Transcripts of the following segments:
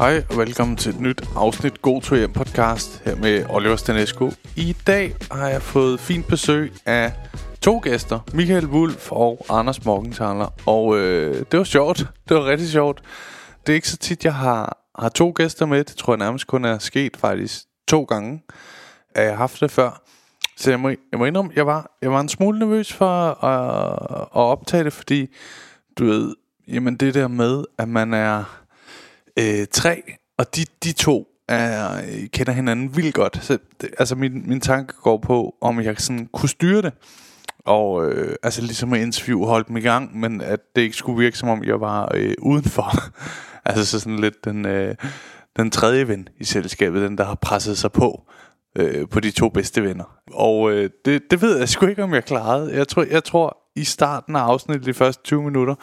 Hej og velkommen til et nyt afsnit God to hjem podcast her med Oliver Stanescu. I dag har jeg fået fint besøg af to gæster, Mikael Wulff og Anders Morgenthaler. Og det var sjovt, det var rigtig sjovt. Det er ikke så tit, jeg har to gæster med. Det tror jeg nærmest kun er sket faktisk 2 gange, at jeg har haft det før. Så jeg må indrømme, jeg var en smule nervøs for at optage det, fordi du ved, jamen det der med, at man er 3, og de to er, kender hinanden vildt godt. Så det, altså min tanke går på, om jeg sådan kunne styre det. Og altså ligesom at interview holdt mig i gang, men at det ikke skulle virke som om jeg var udenfor. Altså så sådan lidt den tredje ven i selskabet, den der har presset sig på de 2 bedste venner. Og det ved jeg sgu ikke om jeg klarede. Jeg tror i starten af afsnittet, de første 20 minutter,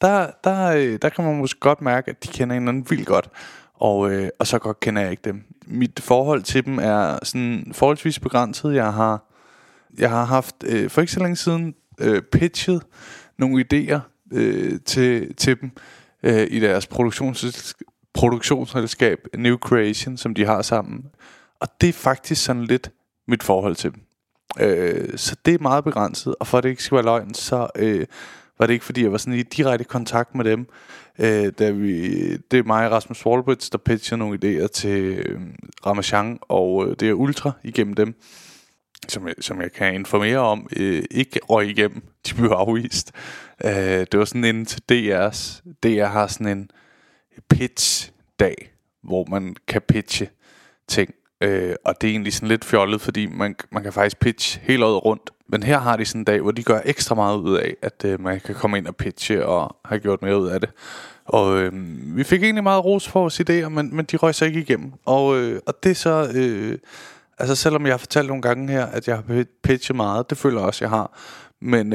der kan man måske godt mærke, at de kender hinanden vildt godt, og så godt kender jeg ikke dem. Mit forhold til dem er sådan forholdsvis begrænset. Jeg har haft for ikke så længe siden pitchet nogle idéer til dem i deres produktionsselskab New Creation, som de har sammen. Og det er faktisk sådan lidt mit forhold til dem. Så det er meget begrænset, og for at det ikke skal være løgn, så var det ikke fordi jeg var sådan i direkte kontakt med dem, det er mig og Rasmus Walbridge, der pitcher nogle idéer til Ramachan og DR Ultra igennem dem, som jeg kan informere om ikke røg igennem. De blev afvist. Det var sådan inden til DR har sådan en pitch dag, hvor man kan pitche ting. Og det er egentlig sådan lidt fjollet, fordi man kan faktisk pitche hele året rundt. Men her har de sådan en dag, hvor de gør ekstra meget ud af, at man kan komme ind og pitche og har gjort mere ud af det. Og vi fik egentlig meget ros for vores idéer, men de røg sig ikke igennem. Og det er så, altså selvom jeg har fortalt nogle gange her, at jeg har pitchet meget, det føler jeg også, jeg har. Men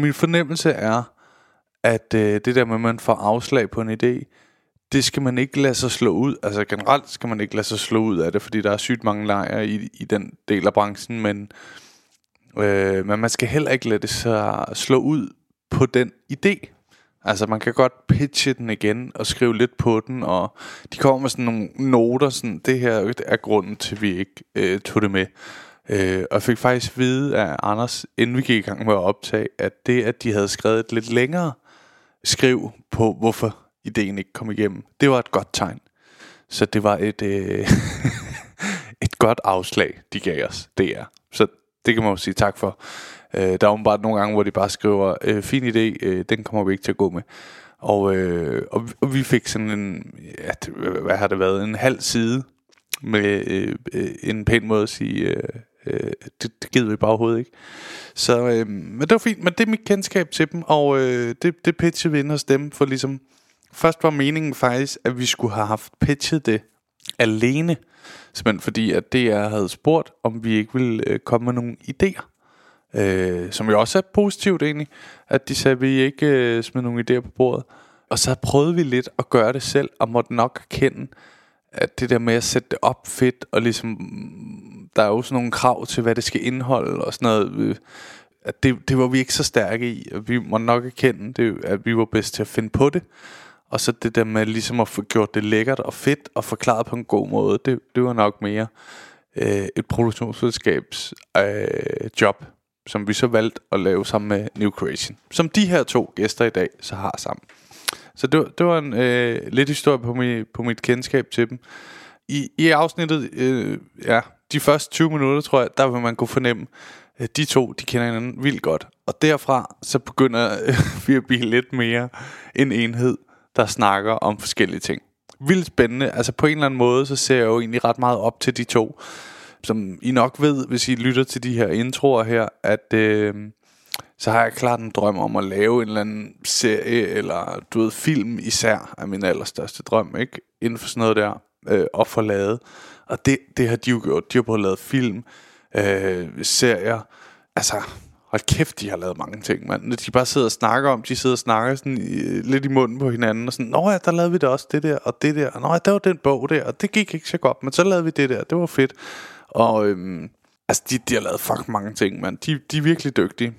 min fornemmelse er, at det der med, at man får afslag på en idé, det skal man ikke lade sig slå ud. Altså generelt skal man ikke lade sig slå ud af det, fordi der er sygt mange lejre i den del af branchen. Men man skal heller ikke lade det sig slå ud på den idé. Altså man kan godt pitche den igen og skrive lidt på den, og de kommer med sådan nogle noter sådan, det her er grunden til vi ikke tog det med. Og fik faktisk at vide af Anders, inden vi gik i gang med at optage, at det at de havde skrevet et lidt længere skriv på hvorfor ideen ikke kom igennem, det var et godt tegn. Så det var et godt afslag, de gav os. Det er. Så det kan man jo sige tak for. Der er jo bare nogle gange, hvor de bare skriver, fin idé, den kommer vi ikke til at gå med. Og vi fik sådan en, ja, hvad har det været, en halv side med en pæn måde at sige, det gider vi bare overhovedet ikke. Så, men det var fint, men det er mit kendskab til dem, og det pitcher vi ind hos dem, for ligesom, først var meningen faktisk, at vi skulle have haft pitchet det alene, simpelthen fordi at DR havde spurgt, om vi ikke ville komme med nogle idéer, som jo også er positivt egentlig, at de sagde, at vi ikke smed nogle idéer på bordet. Og så prøvede vi lidt at gøre det selv, og måtte nok erkende, at det der med at sætte det op fedt, og ligesom, der er jo sådan nogle krav til, hvad det skal indeholde og sådan noget, at det var vi ikke så stærke i, og vi måtte nok erkende det, at vi var bedst til at finde på det. Og så det der med ligesom at få gjort det lækkert og fedt og forklaret på en god måde, det var nok mere et produktionsselskabs job, som vi så valgte at lave sammen med New Creation, som de her 2 gæster i dag så har sammen. Så det var en lidt historie på mit kendskab til dem. I afsnittet, ja, de første 20 minutter tror jeg, der vil man kunne fornemme, de 2, de kender hinanden vildt godt. Og derfra så begynder vi at blive lidt mere en enhed, der snakker om forskellige ting. Vildt spændende. Altså på en eller anden måde, så ser jeg jo egentlig ret meget op til de 2. Som I nok ved, hvis I lytter til de her introer her, at så har jeg klart en drøm om at lave en eller anden serie, eller du ved, film især, er min allerstørste drøm, ikke? Inden for sådan noget der, og få lavet. Og det har de jo gjort. De har både lavet film, serier. Altså, hold kæft, de har lavet mange ting, mand. De bare sidder og snakker om, de sidder og snakker sådan lidt i munden på hinanden og sådan, nå ja, der lavede vi det også, det der og det der, og nå ja, der var den bog der, og det gik ikke så godt, men så lavede vi det der, det var fedt. Og Altså, de har lavet fucking mange ting, mand. De er virkelig dygtige.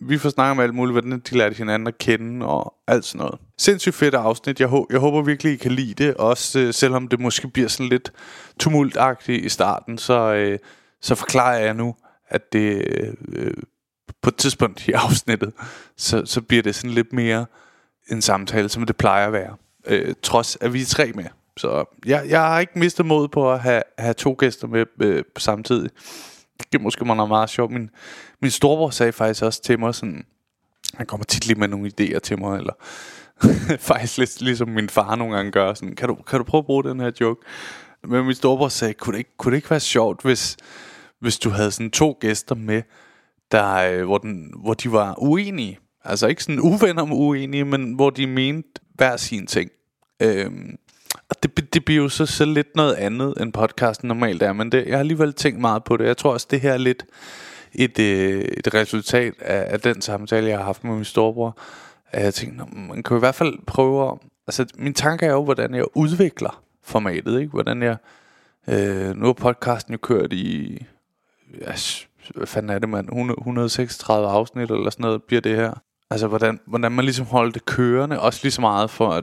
Vi får snakket om alt muligt, hvordan de lærte hinanden at kende og alt sådan noget. Sindssygt fedt afsnit. Jeg håber virkelig, I kan lide det. Også selvom det måske bliver sådan lidt tumultagtigt i starten, så forklarer jeg nu, at det på et tidspunkt i afsnittet, så bliver det sådan lidt mere en samtale, som det plejer at være. Trods at vi er tre med. Så jeg har ikke mistet mod på at have to gæster med samtidig. Det giver måske mig noget meget sjovt. Min storebror sagde faktisk også til mig sådan, han kommer tit lige med nogle idéer til mig, eller faktisk lidt ligesom min far nogle gange gør, sådan, kan du prøve at bruge den her joke? Men min storebror sagde, kunne det ikke være sjovt, hvis du havde sådan to gæster med, der, hvor de var uenige? Altså ikke sådan uvenner om uenige, men hvor de mente hver sin ting. Og det bliver jo så lidt noget andet end podcasten normalt er, men jeg har alligevel tænkt meget på det. Jeg tror også, det her er lidt et resultat af den samtale, jeg har haft med min storebror. At jeg tænkte, man kan i hvert fald prøve at... Altså, min tanke er jo, hvordan jeg udvikler formatet, ikke? Hvordan jeg... nu er podcasten jo kørt i... Hvad fanden er det, man? 136 afsnit eller sådan noget bliver det her. Altså, hvordan man ligesom holder det kørende, også lige så meget for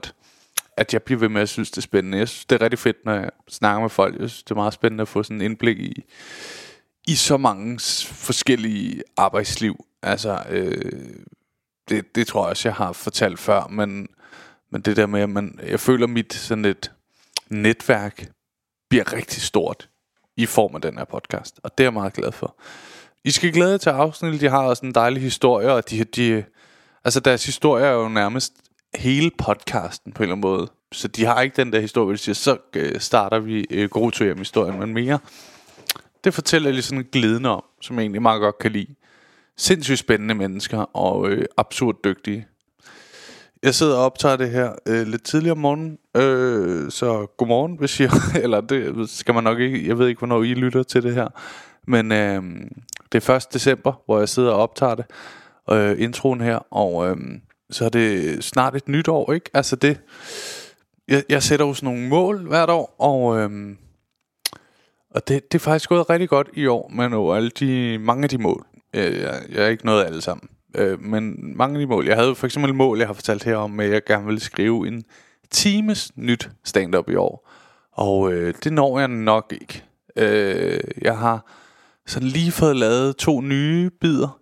at jeg bliver ved med at synes, det er spændende. Jeg synes, det er rigtig fedt, når jeg snakker med folk. Jeg synes, det er meget spændende at få sådan en indblik i så mange forskellige arbejdsliv. Altså, det tror jeg også, jeg har fortalt før, men det der med, at jeg føler, mit sådan et netværk bliver rigtig stort i form af den her podcast. Og det er jeg meget glad for. I skal glæde jer til afsnittet. De har også en dejlig historie, og altså deres historie er jo nærmest hele podcasten på en eller anden måde. Så de har ikke den der historie, hvor de siger, så starter vi god til hjem historien, men mere. Det fortæller lige sådan glæden om, som jeg egentlig meget godt kan lide. Sindssygt spændende mennesker og absurd dygtige. Jeg sidder og optager det her lidt tidligere om morgenen, så godmorgen, hvis I... Eller det skal man nok ikke... Jeg ved ikke, hvornår I lytter til det her. Men det er 1. december, hvor jeg sidder og optager det. Introen her, og... så er det snart et nyt år, ikke? Altså det... Jeg sætter jo sådan nogle mål hvert år, og det er faktisk gået rigtig godt i år, men jo mange af de mål. Jeg er ikke nået alle sammen. Men mange af de mål. Jeg havde for eksempel et mål, jeg har fortalt her om, at jeg gerne ville skrive en times nyt stand-up i år. Og det når jeg nok ikke. Jeg har sådan lige fået lavet 2 nye bidder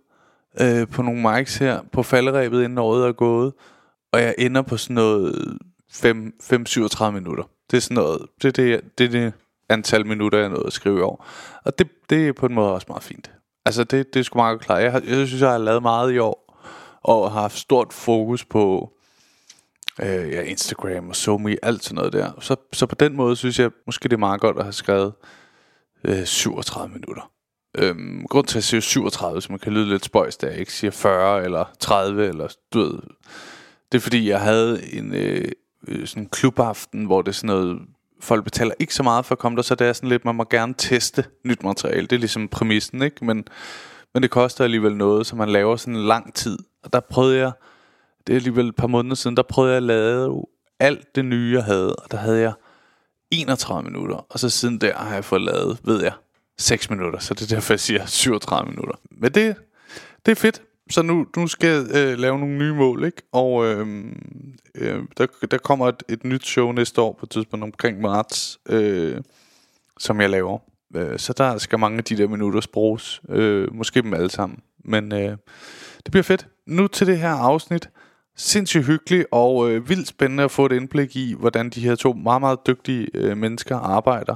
på nogle mics her på falderæbet, inden året er gået, og jeg ender på sådan noget 5-37 minutter. Det er sådan noget, det antal minutter, jeg nåede at skrive i år. Og det er på en måde også meget fint. Altså det er sgu meget klart. Jeg synes, jeg har lavet meget i år, og har haft stort fokus på Instagram og SoMe, alt sådan noget der. Så på den måde synes jeg, måske det er meget godt at have skrevet 37 minutter. Grunden til at sige 37, så man kan lyde lidt spøjs, da jeg ikke siger 40 eller 30 eller død. Det er fordi jeg havde en sådan klubaften, hvor det sådan noget, folk betaler ikke så meget for at komme der, så det er sådan lidt, man må gerne teste nyt materiale. Det er ligesom præmissen, ikke? Men det koster alligevel noget, så man laver sådan en lang tid. Og der prøvede jeg, det er alligevel et par måneder siden, der prøvede jeg at lave alt det nye jeg havde, og der havde jeg 31 minutter, og så siden der har jeg fået lavet, ved jeg, 6 minutter, så det er derfor jeg siger 37 minutter. Men det er fedt. Så nu skal jeg lave nogle nye mål, ikke? Og der kommer et nyt show næste år på et tidspunkt omkring marts, som jeg laver. Så der skal mange af de der minutter bruges, måske dem alle sammen. Men det bliver fedt. Nu til det her afsnit. Sindssygt hyggeligt og vildt spændende at få et indblik i, hvordan de her 2 meget, meget dygtige mennesker arbejder.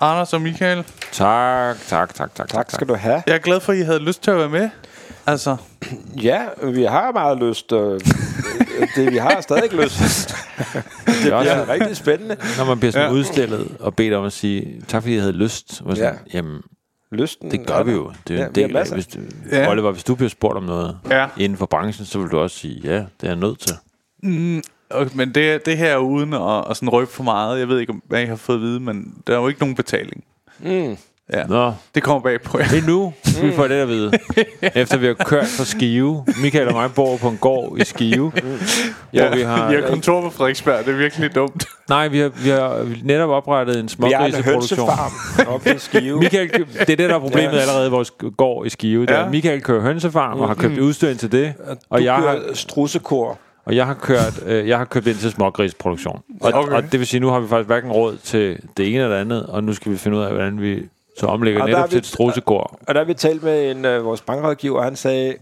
Anders og Mikael. Tak. Tak skal du have. Jeg er glad for, at I havde lyst til at være med. Altså. Ja, vi har meget lyst. Vi har stadig lyst. Det er rigtig spændende. Når man bliver sådan udstillet og bedt om at sige, tak fordi I havde lyst. Og sådan, ja. Jamen, lysten, det gør vi jo. Det er en del af, Oliver, hvis du bliver spurgt om noget inden for branchen, så vil du også sige, ja, det er jeg nødt til. Okay, men det her er uden at sådan røbe for meget. Jeg ved ikke, hvad I har fået at vide, men der er jo ikke nogen betaling. Ja. Nå. Det kommer bag på jer. Det er nu, vi får det at vide. Efter vi har kørt fra Skive. Mikael og mig bor på en gård i Skive. Vi har kontor på Frederiksberg. Det er virkelig dumt. Nej, vi har netop oprettet en smågriseproduktion. Vi har en hønsefarm op i Skive. Mikael, det er det, der er problemet allerede i vores gård i Skive. Der. Mikael kører hønsefarm og har købt udstyr ind til det. Og jeg har strussekor. Og jeg har købt ind til smågrisproduktion. Og det vil sige, nu har vi faktisk hverken råd til det ene eller det andet, og nu skal vi finde ud af, hvordan vi så omlægger og netop til et strusegård. Og der har vi talt med vores bankrådgiver, og han sagde,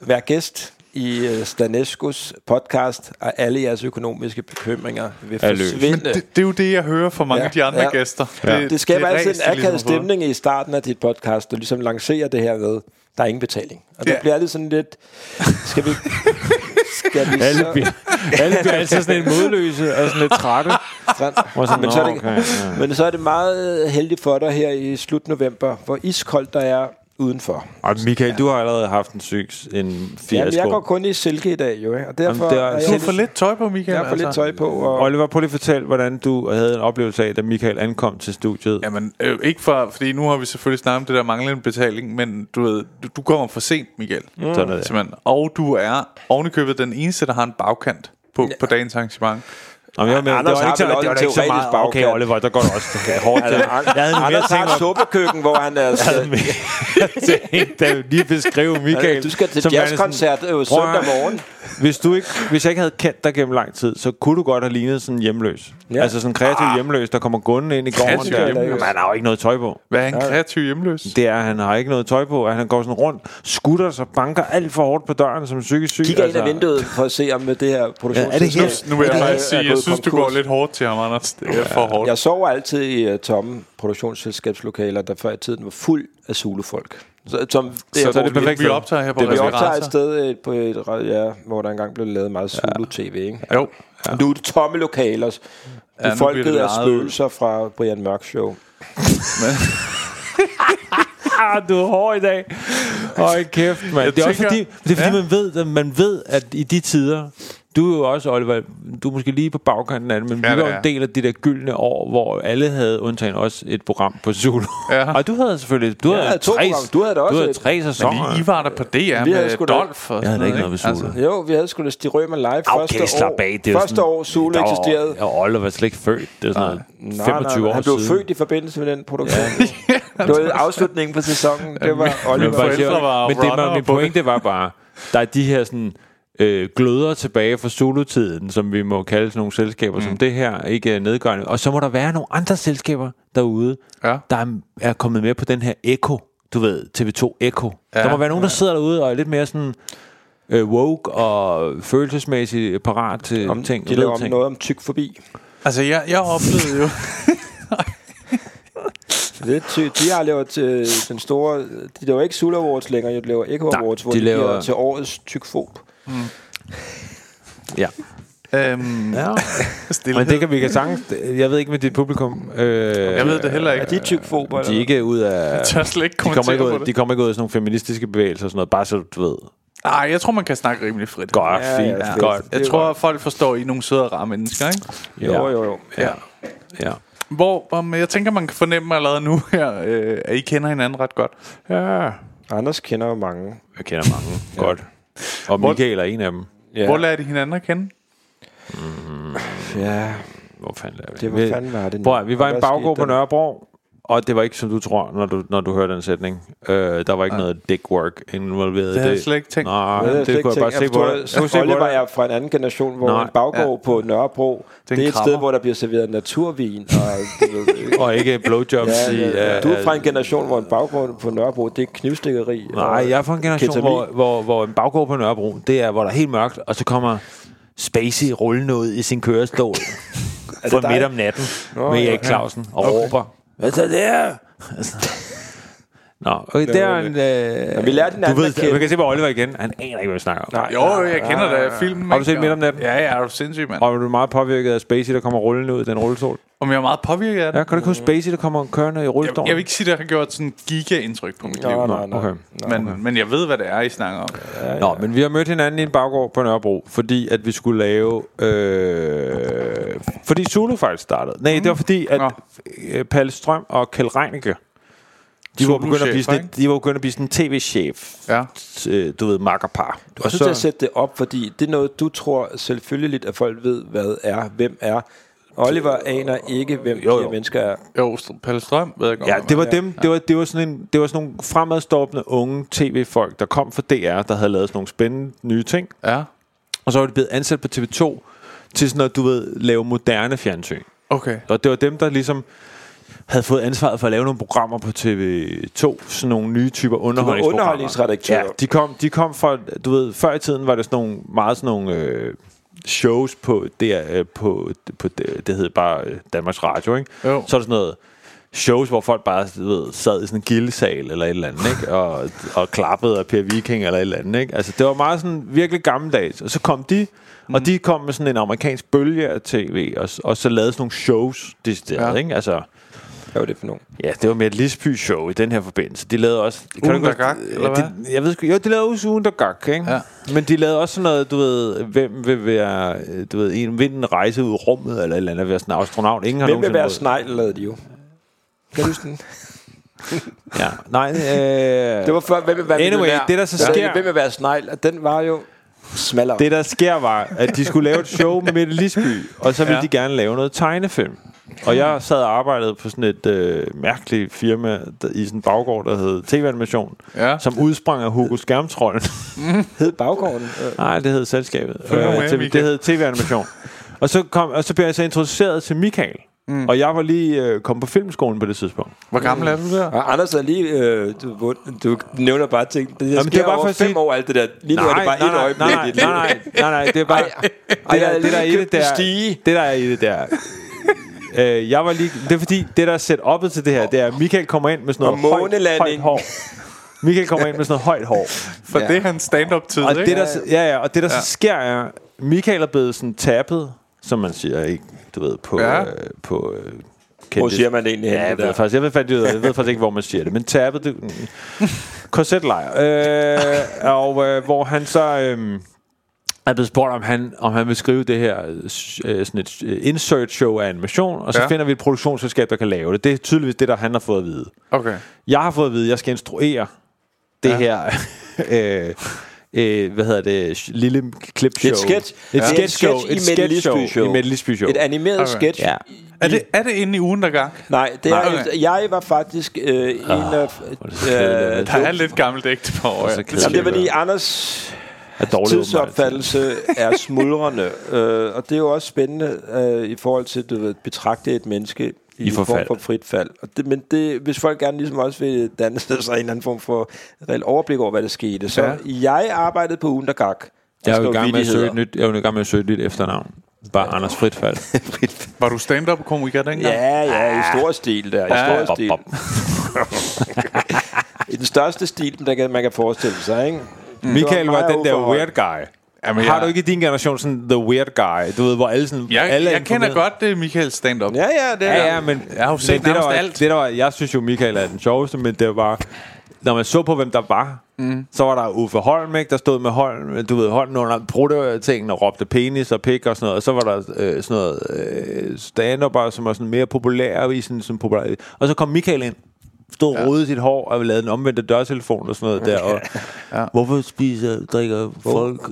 vær gæst i Stanescus podcast, og alle jeres økonomiske bekymringer vil forsvinde. Det er jo det, jeg hører fra mange af de andre gæster. Ja. Det skaber altid en akavet stemning i starten af dit podcast, der ligesom lancerer det her ved, der er ingen betaling. Og det bliver altid sådan lidt, skal vi alle bliver altid sådan en modløse og sådan lidt trætte. Men så er det meget heldigt for dig her i slut november, hvor iskoldt der er udenfor. Og Mikael, du har allerede haft en fiasko. Jeg går kun i silke i dag, jo. Og derfor du får lidt tøj på, Mikael. Jeg får lidt tøj på. Og Oliver, prøv lige at fortælle, hvordan du havde en oplevelse af, da Mikael ankom til studiet. Jamen, ikke fordi nu har vi selvfølgelig snakket om det der manglende betaling, men du ved, du kommer for sent, Mikael. Sådan. Og du er ovenikøbet den eneste, der har en bagkant på dagens arrangement. Anders har vel også en teoretisk bagkant. Okay, Oliver, der går det også hårdt. Anders har et suppekøkken, hvor han er... Jeg vil lige beskrive Mikael. Du skal til jazzkoncert søndag morgen. Hvis jeg ikke havde kendt dig gennem lang tid, så kunne du godt have lignet sådan hjemløs. Altså sådan en kreativ hjemløs, der kommer gående ind i gården. Han har jo ikke noget tøj på. Hvad er en kreativ hjemløs? Det er, han har ikke noget tøj på, og han går sådan rundt, skutter sig, banker alt for hårdt på døren som psykisk syg. Kigger ind af vinduet for at se om det her produktionssystem. Nu vil jeg faktisk sige, jeg synes, du går lidt hårdt til ham, Anders. Det er for hårdt. Jeg sover altid i tomme produktionsselskabslokaler, der før i tiden var fuld af Zulu-folk. Så det er perfekt, vi optager her på restaurant. Vi optager et sted på et, hvor der engang blev lavet meget Zulu-TV, ikke? Jo. Ja. Nu er det tomme lokaler. Det folket er spøgelser fra Brian Mørk Show. Du er hård i dag. Høj kæft, mand. Det er også fordi man ved, at i de tider... Du er jo også, Oliver, du er måske lige på bagkanten af det, men du var en del af de der gyldne år, hvor alle havde undtagen også et program på Zulu. Ja. Og du havde selvfølgelig... Du havde to program. Du havde tre sæsoner. Men I var der på DR med Dolph. Jeg havde ikke noget ved Zulu. Altså, jo, vi havde sgu da Stig Rømer live første år. Første år Zulu eksisterede. Og Oliver var slet ikke født. Det var sådan 25 år siden. Han blev født i forbindelse med den produktion. Det var afslutningen på sæsonen. Det var Oliver. Men min pointe var bare, der er de her sådan... gløder tilbage fra solotiden, som vi må kalde sådan nogle selskaber som det her, ikke nedgørende. Og så må der være nogle andre selskaber derude, der er kommet med på den her Echo, du ved, TV2 Echo. Der må være nogen, der sidder derude og er lidt mere sådan woke og følelsesmæssigt parat til ting. De laver noget om tyk forbi. Altså, jeg oplevede jo... De har lavet den store... De laver ikke Zulu Awards længere, de laver Echo Awards, hvor de laver til årets tykfob. Men det kan vi kan sange. Jeg ved ikke med dit publikum. Jeg ved det heller ikke. Er de tykfober? De er ikke ud af. De kommer ikke ud af sådan nogle feministiske bevægelser og sådan noget. Bare så du ved. Nej, jeg tror man kan snakke rimelig frit. Godt, fint. Godt. Jeg tror at folk forstår I nogle søde rare mennesker, ikke? Jo. Ja. Hvor jeg tænker man kan fornemme allerede nu her, at I kender hinanden ret godt. Ja. Anders kender mange. Jeg kender mange. Godt. Og Mikael er en af dem. Ja. Hvor lærte I hinanden at kende? Ja. Hvor fanden lærte vi? Det var fanden var det. Prøv, vi var i en baggård på Nørrebro, og det var ikke som du tror, når du hører den sætning. Der var ikke noget dick work involveret. Det havde jeg slet ikke tænkt. Nej, det kunne jeg bare se på det. Så Oliver er fra en anden generation, hvor en baggård på Nørrebro, det er et sted, hvor der bliver serveret naturvin. Og ikke blowjobs. Du er fra en generation, hvor en baggård på Nørrebro, det er knivstikkeri. Nej, jeg er fra en generation, hvor en baggård på Nørrebro, det er, hvor der er helt mørkt, og så kommer Spacey rullende ud i sin kørestol fra midt om natten med Erik Clausen og råber: hvad så der? Nå, okay, det er en... vi lærte den anden at kende. Man kan se på Oliver igen. Han aner ikke, hvad vi snakker om. Nej, jo, jeg kender da filmen. Har du set midt om natten? Ja, er du sindssyg, mand. Og er du meget påvirket af Spacey, der kommer rullende ud i den rullestol? Om jeg er meget påvirket af det? Ja, kan du ikke huske Spacey, der kommer kørende i rullestolen? Jeg vil ikke sige, at han gjorde sådan giga-indtryk på mit liv. Nej. Okay. Men jeg ved, hvad det er, I snakker om. Ja. Nå, men vi har mødt hinanden i en baggård på Nørrebro, fordi at vi skulle lave... fordi Zulu faktisk startede. Nej, det var fordi, at Palle Strøm og Kjell Reinicke, de var begyndt at blive sådan, en tv-chef, du ved, makkerpar. Du har til at sætte det op, fordi det er noget, du tror selvfølgeligt, at folk ved, hvad er, hvem er. Oliver aner ikke, hvem de her mennesker er. Jo, Palle Strøm ved jeg godt. Ja, det var dem. Det var sådan en, det var sådan nogle fremadstående unge tv-folk, der kom fra DR, der havde lavet sådan nogle spændende nye ting. Ja. Og så var de blevet ansat på TV2 til sådan noget, du ved, lave moderne fjernsyn. Okay. Og det var dem, der ligesom havde fået ansvaret for at lave nogle programmer på TV2, sådan nogle nye typer underholdningsprogrammer. Underholdningsredaktører. Ja, de kom fra, du ved, før i tiden var det sådan nogle meget sådan nogle shows på det hed bare Danmarks Radio, ikke? Jo. Så er der sådan noget shows, hvor folk bare, du ved, sad i sådan en gildesal eller et eller andet, ikke? Og klappede af Per Viking eller et eller andet, ikke? Altså det var meget sådan virkelig gammeldags. Og så kom de, og de kom med sådan en amerikansk bølge af tv, og så lavede sådan nogle shows decideret, ikke? Altså hvad var det for nogen? Ja, det var Mette Lisby show i den her forbindelse. De lavede også Ugen der gak, eller hvad? Jeg ved sgu. Jo, de lavede også Ugen der gak, ikke? Ja. Men de lavede også sådan noget, du ved, hvem vil være, du ved, en vinde rejse ud i rummet eller et eller andet, være sådan en astronaut. Ingen hvem har vil være snegl, lavede de jo. Kan du sådan? Ja, nej. Det var før, hvem vil være anyway, det der så sker. Hvem vil være snegl, den var jo smallere. Det der sker var, at de skulle lave et show med Mette Lisby, og så ville de gerne lave noget tegnefilm. Og jeg sad og arbejdede på sådan et mærkeligt firma i sådan en baggård, der hed TV-animation, som udsprang af Hugo Skærmtrollen. Hed baggården? Nej, det hed selskabet. Det hed TV-animation. Og så blev jeg så introduceret til Mikael. Og jeg var lige kommet på filmskolen på det tidspunkt. Hvor gammel er du der? Og Anders er lige du nævner bare ting. Det sker over 5 år alt det der. Lige nu er det bare et øjeblik. Nej, det er bare det der er i det der. Det der er i det der. Jeg var lige, det er fordi det der er set oppe til det her, det er Mikael kommer ind med sådan noget højt hår. Mikael kommer ind med sådan noget højt hår. For det er hans stand-up tid, ikke? Og det der så sker er, Mikael er blevet sådan tappet, som man siger, ikke, du ved, på på hvor siger man det egentlig? Ja, jeg ved faktisk, ikke hvor man siger det, men tappet det korsetlejr. Og hvor han så jeg blev spurgt om han vil skrive det her sådan et insert show af animation, og så finder vi et produktionsselskab, der kan lave det. Det er tydeligvis det, der han har fået at vide. Okay. Jeg har fået at vide, at jeg skal instruere det her hvad hedder det, lille klipshow. Et sketch show i Mette Lisby show. Et animeret sketch. Ja. Er det inde i Ugen der gang? Nej, det er jeg var faktisk en af der er lidt gammelt ægte på. Det var lige Anders tidsopfattelse er smuldrende, og det er jo også spændende i forhold til at betragte et menneske i form for frit fald. Og det, men det, hvis folk gerne ligesom også vil danne sig en eller anden form for reelt overblik over, hvad der skete. Så jeg arbejdede på Ugen der gak. Jeg var jo i gang med at søge et nyt efternavn. Bare Anders Fritfald. Var du stand-up-komiker dengang? Ja, i stor stil der. I den største stil, man kan forestille sig, ikke? Mikael var den der weird guy. Jamen, har du ikke i din generation sådan the weird guy? Du ved, hvor alle sådan jeg kender godt det Mikaels stand-up. Ja, men jeg har jo set nærmest alt. Jeg synes jo Mikael er den sjoveste, men det var, når man så på hvem der var, så var der Uffe Holm, ikke? Der stod med Holm, du ved, hånden under brudte tingene og råbte penis og pik og sådan noget. Og så var der sådan noget stand-upper, som var sådan mere populære i sådan populære. Og så kom Mikael ind stod og rodede sit hår og lavede den omvendte dørtelefon og sådan noget der. Og hvorfor drikker folk?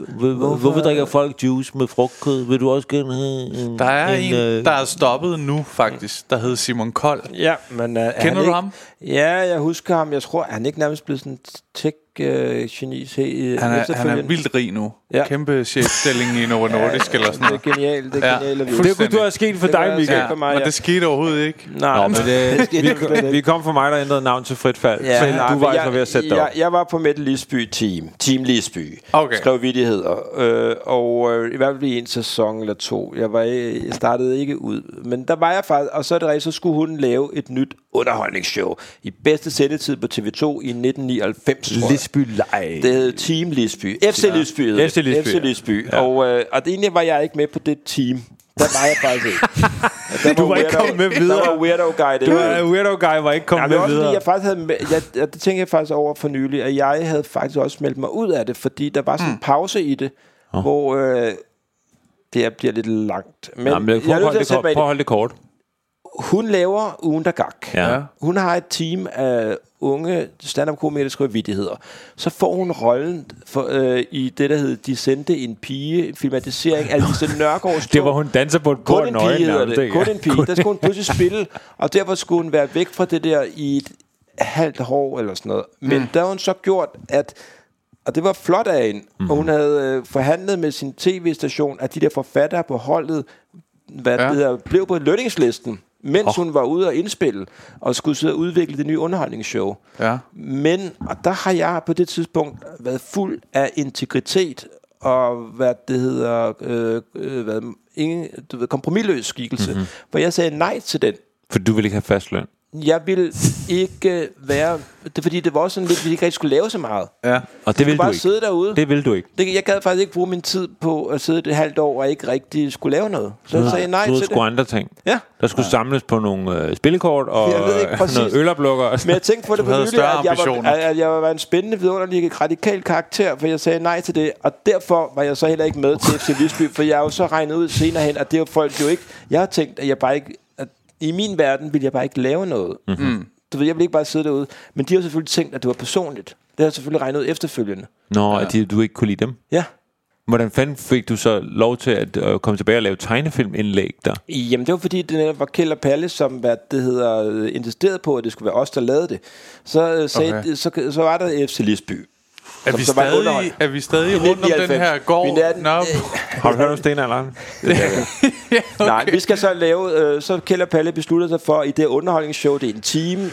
Hvorfor drikker folk juice med frugtkød? Vil du også gerne have en? Der er en der er stoppet nu faktisk. Der hed Simon Kold. Ja, men kender du ham? Ja, jeg husker ham. Jeg tror han ikke nærmest blev sådan tech-geni. Han er vildt rig nu. Ja. Kæmpe chefstilling i Novo Nordisk eller sådan noget. Det er genialt. Det kunne du have sket for dig, Mikael. Ja, men det skete overhovedet ikke. Nej, nå, men vi kom fra mig, der ændrede navn til frit fald. Ja. Så du var altså ved at sætte dig op. Jeg var på Mette Lisby Team Lisby. Okay. Skrev vittigheder. Og i hvert fald i en sæson eller to. Jeg startede ikke ud. Men der var jeg faktisk. Og så er det rigtigt, så skulle hun lave et nyt underholdningsshow. I bedste sættetid på TV2 i 1999. Lisby Live. Det hed Team Lisby. FC Lisby. Ja. Og det egentlig var jeg ikke med på det team. Der var jeg faktisk ikke. Du var ikke kommet med videre. Der var weirdo guy. Weirdo guy var ikke kommet med videre. Det tænkte jeg faktisk over for nylig, at jeg havde faktisk også meldt mig ud af det, fordi der var sådan en pause i det, hvor det bliver lidt langt. Men prøv at holde det kort. Hun laver Ugen der Gak. Ja. Hun har et team af unge stand-up-komikere, der skriver vittigheder. Så får hun rollen i det, der hedder De sendte en pige, filmatisering af Lise Nørgaards. Det var hun danser på et kort nøje. Kun en pige. Der skulle hun pludselig spille, og derfor skulle hun være væk fra det der i et halvt år eller sådan noget. Men der har hun så gjort, at og det var flot af hende. Og hun havde forhandlet med sin tv-station, at de der forfattere på holdet blev på lønningslisten, mens hun var ude og indspille og skulle sidde og udvikle det nye underholdningsshow. Ja. Men og der har jeg på det tidspunkt været fuld af integritet og hvad det hedder kompromisløs skikkelse, hvor jeg sagde nej til den. For du ville ikke have fast løn. Jeg ville ikke være det, fordi det var sådan lidt, vi ikke rigtig skulle lave så meget. Ja. Og det ville du ikke. Sidde derude. Det ville du ikke. Jeg gad faktisk ikke bruge min tid på at sidde et halvt år og ikke rigtig skulle lave noget. Så jeg sagde nej til det. Du skulle andre ting. Ja. Der skulle samles på nogle spillekort og noget øloplukker. Men jeg tænkte på det på nylig, at jeg var en spændende, vidunderlig, radikal karakter, for jeg sagde nej til det. Og derfor var jeg så heller ikke med til FC Lisby, for jeg har jo så regnet ud senere hen, at det er folk jo ikke. Jeg har tænkt, at jeg bare ikke. I min verden ville jeg bare ikke lave noget. Du ved, jeg ville ikke bare sidde derude. Men de har selvfølgelig tænkt, at det var personligt. Det har jeg selvfølgelig regnet ud efterfølgende. Nå, at du ikke kunne lide dem? Ja. Hvordan fanden fik du så lov til at komme tilbage og lave tegnefilmindlæg der? Jamen det var fordi det var Kjeld og Palle, som hvad det hedder, insisterede på, at det skulle være os, der lavede det. Så var der FC Lisby. Er vi stadig rundt om den her gård? Har du hørt om Sten Alarm? Nej, vi skal så lave så Kjeld og Palle besluttede sig for i det underholdningsshow, det er en time,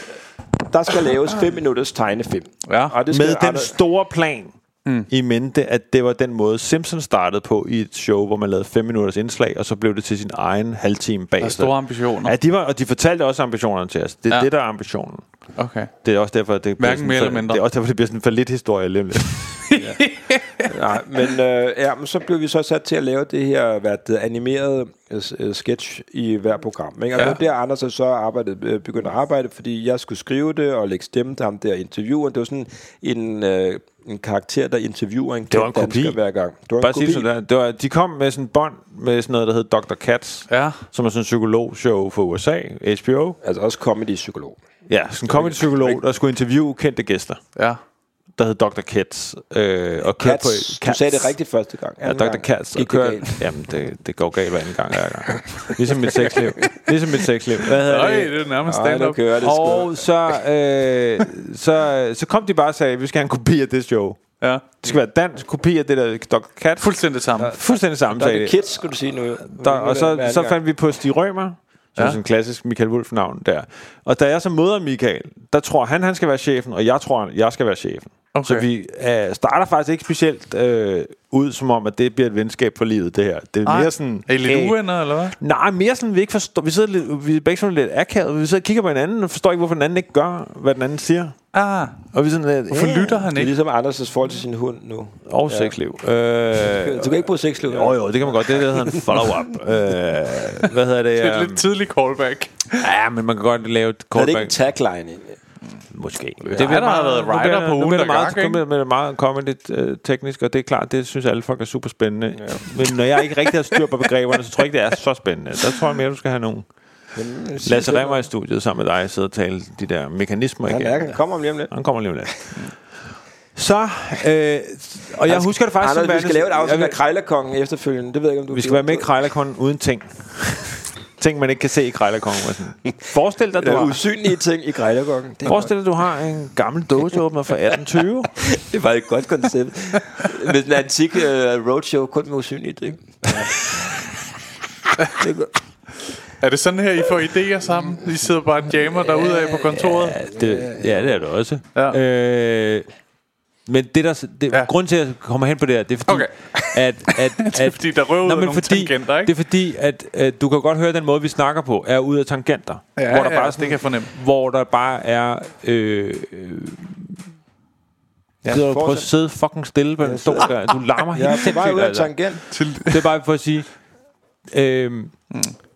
der skal laves 5 minutters tegnefilm. Ja. Og det skal med den store plan i mente, at det var den måde Simpsons startede på i et show, hvor man lavede 5 minutters indslag, og så blev det til sin egen halvtime bag sig. Der er store ambitioner. Ja, og de fortalte også ambitionerne til os. Det er det, der er ambitionen. Okay. Det er også derfor, at det bliver sådan en for lidt historie lidt. Nej, men så blev vi så sat til at lave det her animerede sketch i hver program, ikke? Og det var der Anders og så begyndte at arbejde, fordi jeg skulle skrive det og lægge stemme til ham der interviewen. Det var sådan en karakter, der interviewer en kendt dansker hver gang. Det var bare en kopi. De kom med sådan en bånd med sådan noget, der hed Dr. Katz, som er sådan en psykologshow for USA, HBO. Altså også comedy-psykolog. Ja, sådan en comedy-psykolog, der skulle interviewe kendte gæster. Ja. Der hed Dr. Katz og kørte på Katz. Du sagde det rigtigt første gang. Dr. Katz og kørte. Jamen det går galt hver anden gang hver gang. Ligesom mit sexliv. Det er nærmest stand-up. Og så kom de bare og sagde, vi skal have en kopi af det show. Ja. Det skal være dansk kopi af det der Dr. Katz. Fuldstændig samme sagde det. Dr. Katz skulle du sige nu. Og så fandt vi på Stig Rømer. Som sådan en klassisk Mikael Wulff navn der. Og da jeg så møder Mikael, der tror han skal være chefen, og jeg tror jeg skal være chefen. Okay. Så vi starter faktisk ikke specielt ud som om at det bliver et venskab for livet det her. Det er mere sådan er I lidt uvenner eller hvad? Nej, mere sådan vi ikke forstår. Vi sidder lidt, vi er begge sådan lidt akavet. Vi sidder og kigger på hinanden og forstår ikke hvorfor den anden ikke gør hvad den anden siger. Og vi sådan lidt lytter han ikke. Det er ligesom Anders' forhold til sin hund nu. Og sexliv. Du kan ikke bruge sexliv. Jo, det kan man godt. Det hedder en follow-up. Hvad hedder det? Det er et lidt tidlig callback. Ja, men man kan godt lave et callback. Er det ikke en tagline egentlig? Måske. Det bliver meget writer på ugen der gang. Nu bliver det meget comedy teknisk, og det er klart, det synes alle folk er super spændende. Men når jeg ikke rigtig har styr på begreberne, så tror jeg ikke det er så spændende. Der tror jeg mere du skal have nogen. Lasse Remmer i studiet sammen med dig sidder og taler de der mekanismer igen. Han kommer om lige om lidt. Så, og jeg husker det faktisk... Anders, vi skal lave et afsnit af Krejlerkongen efterfølgende. Det ved jeg ikke, om du... Vi skal være med i Krejlerkongen uden ting. Ting, man ikke kan se i Krejlerkongen. Forestil dig, du har... usynlige ting i Krejlerkongen. Forestil dig, du har en gammel dåseåbner fra 1820. Det var et godt koncept. Med den antik roadshow, kun med usynlige ting. Er det sådan her, I får idéer sammen? I sidder bare og jammer derude af på kontoret? Ja, det er det også. Ja. Men det der, grund til at jeg kommer hen på det her, det er fordi at det er fordi der røver nogle tangenter, ikke? Det er fordi at du kan godt høre den måde vi snakker på er ud af tangenter, hvor der bare sådan, det kan fornemme, hvor der bare er du prøver at sidde fucking stille på den stol der, du larmer helt sindssygt. Bare ud af tangent. Det er bare for at sige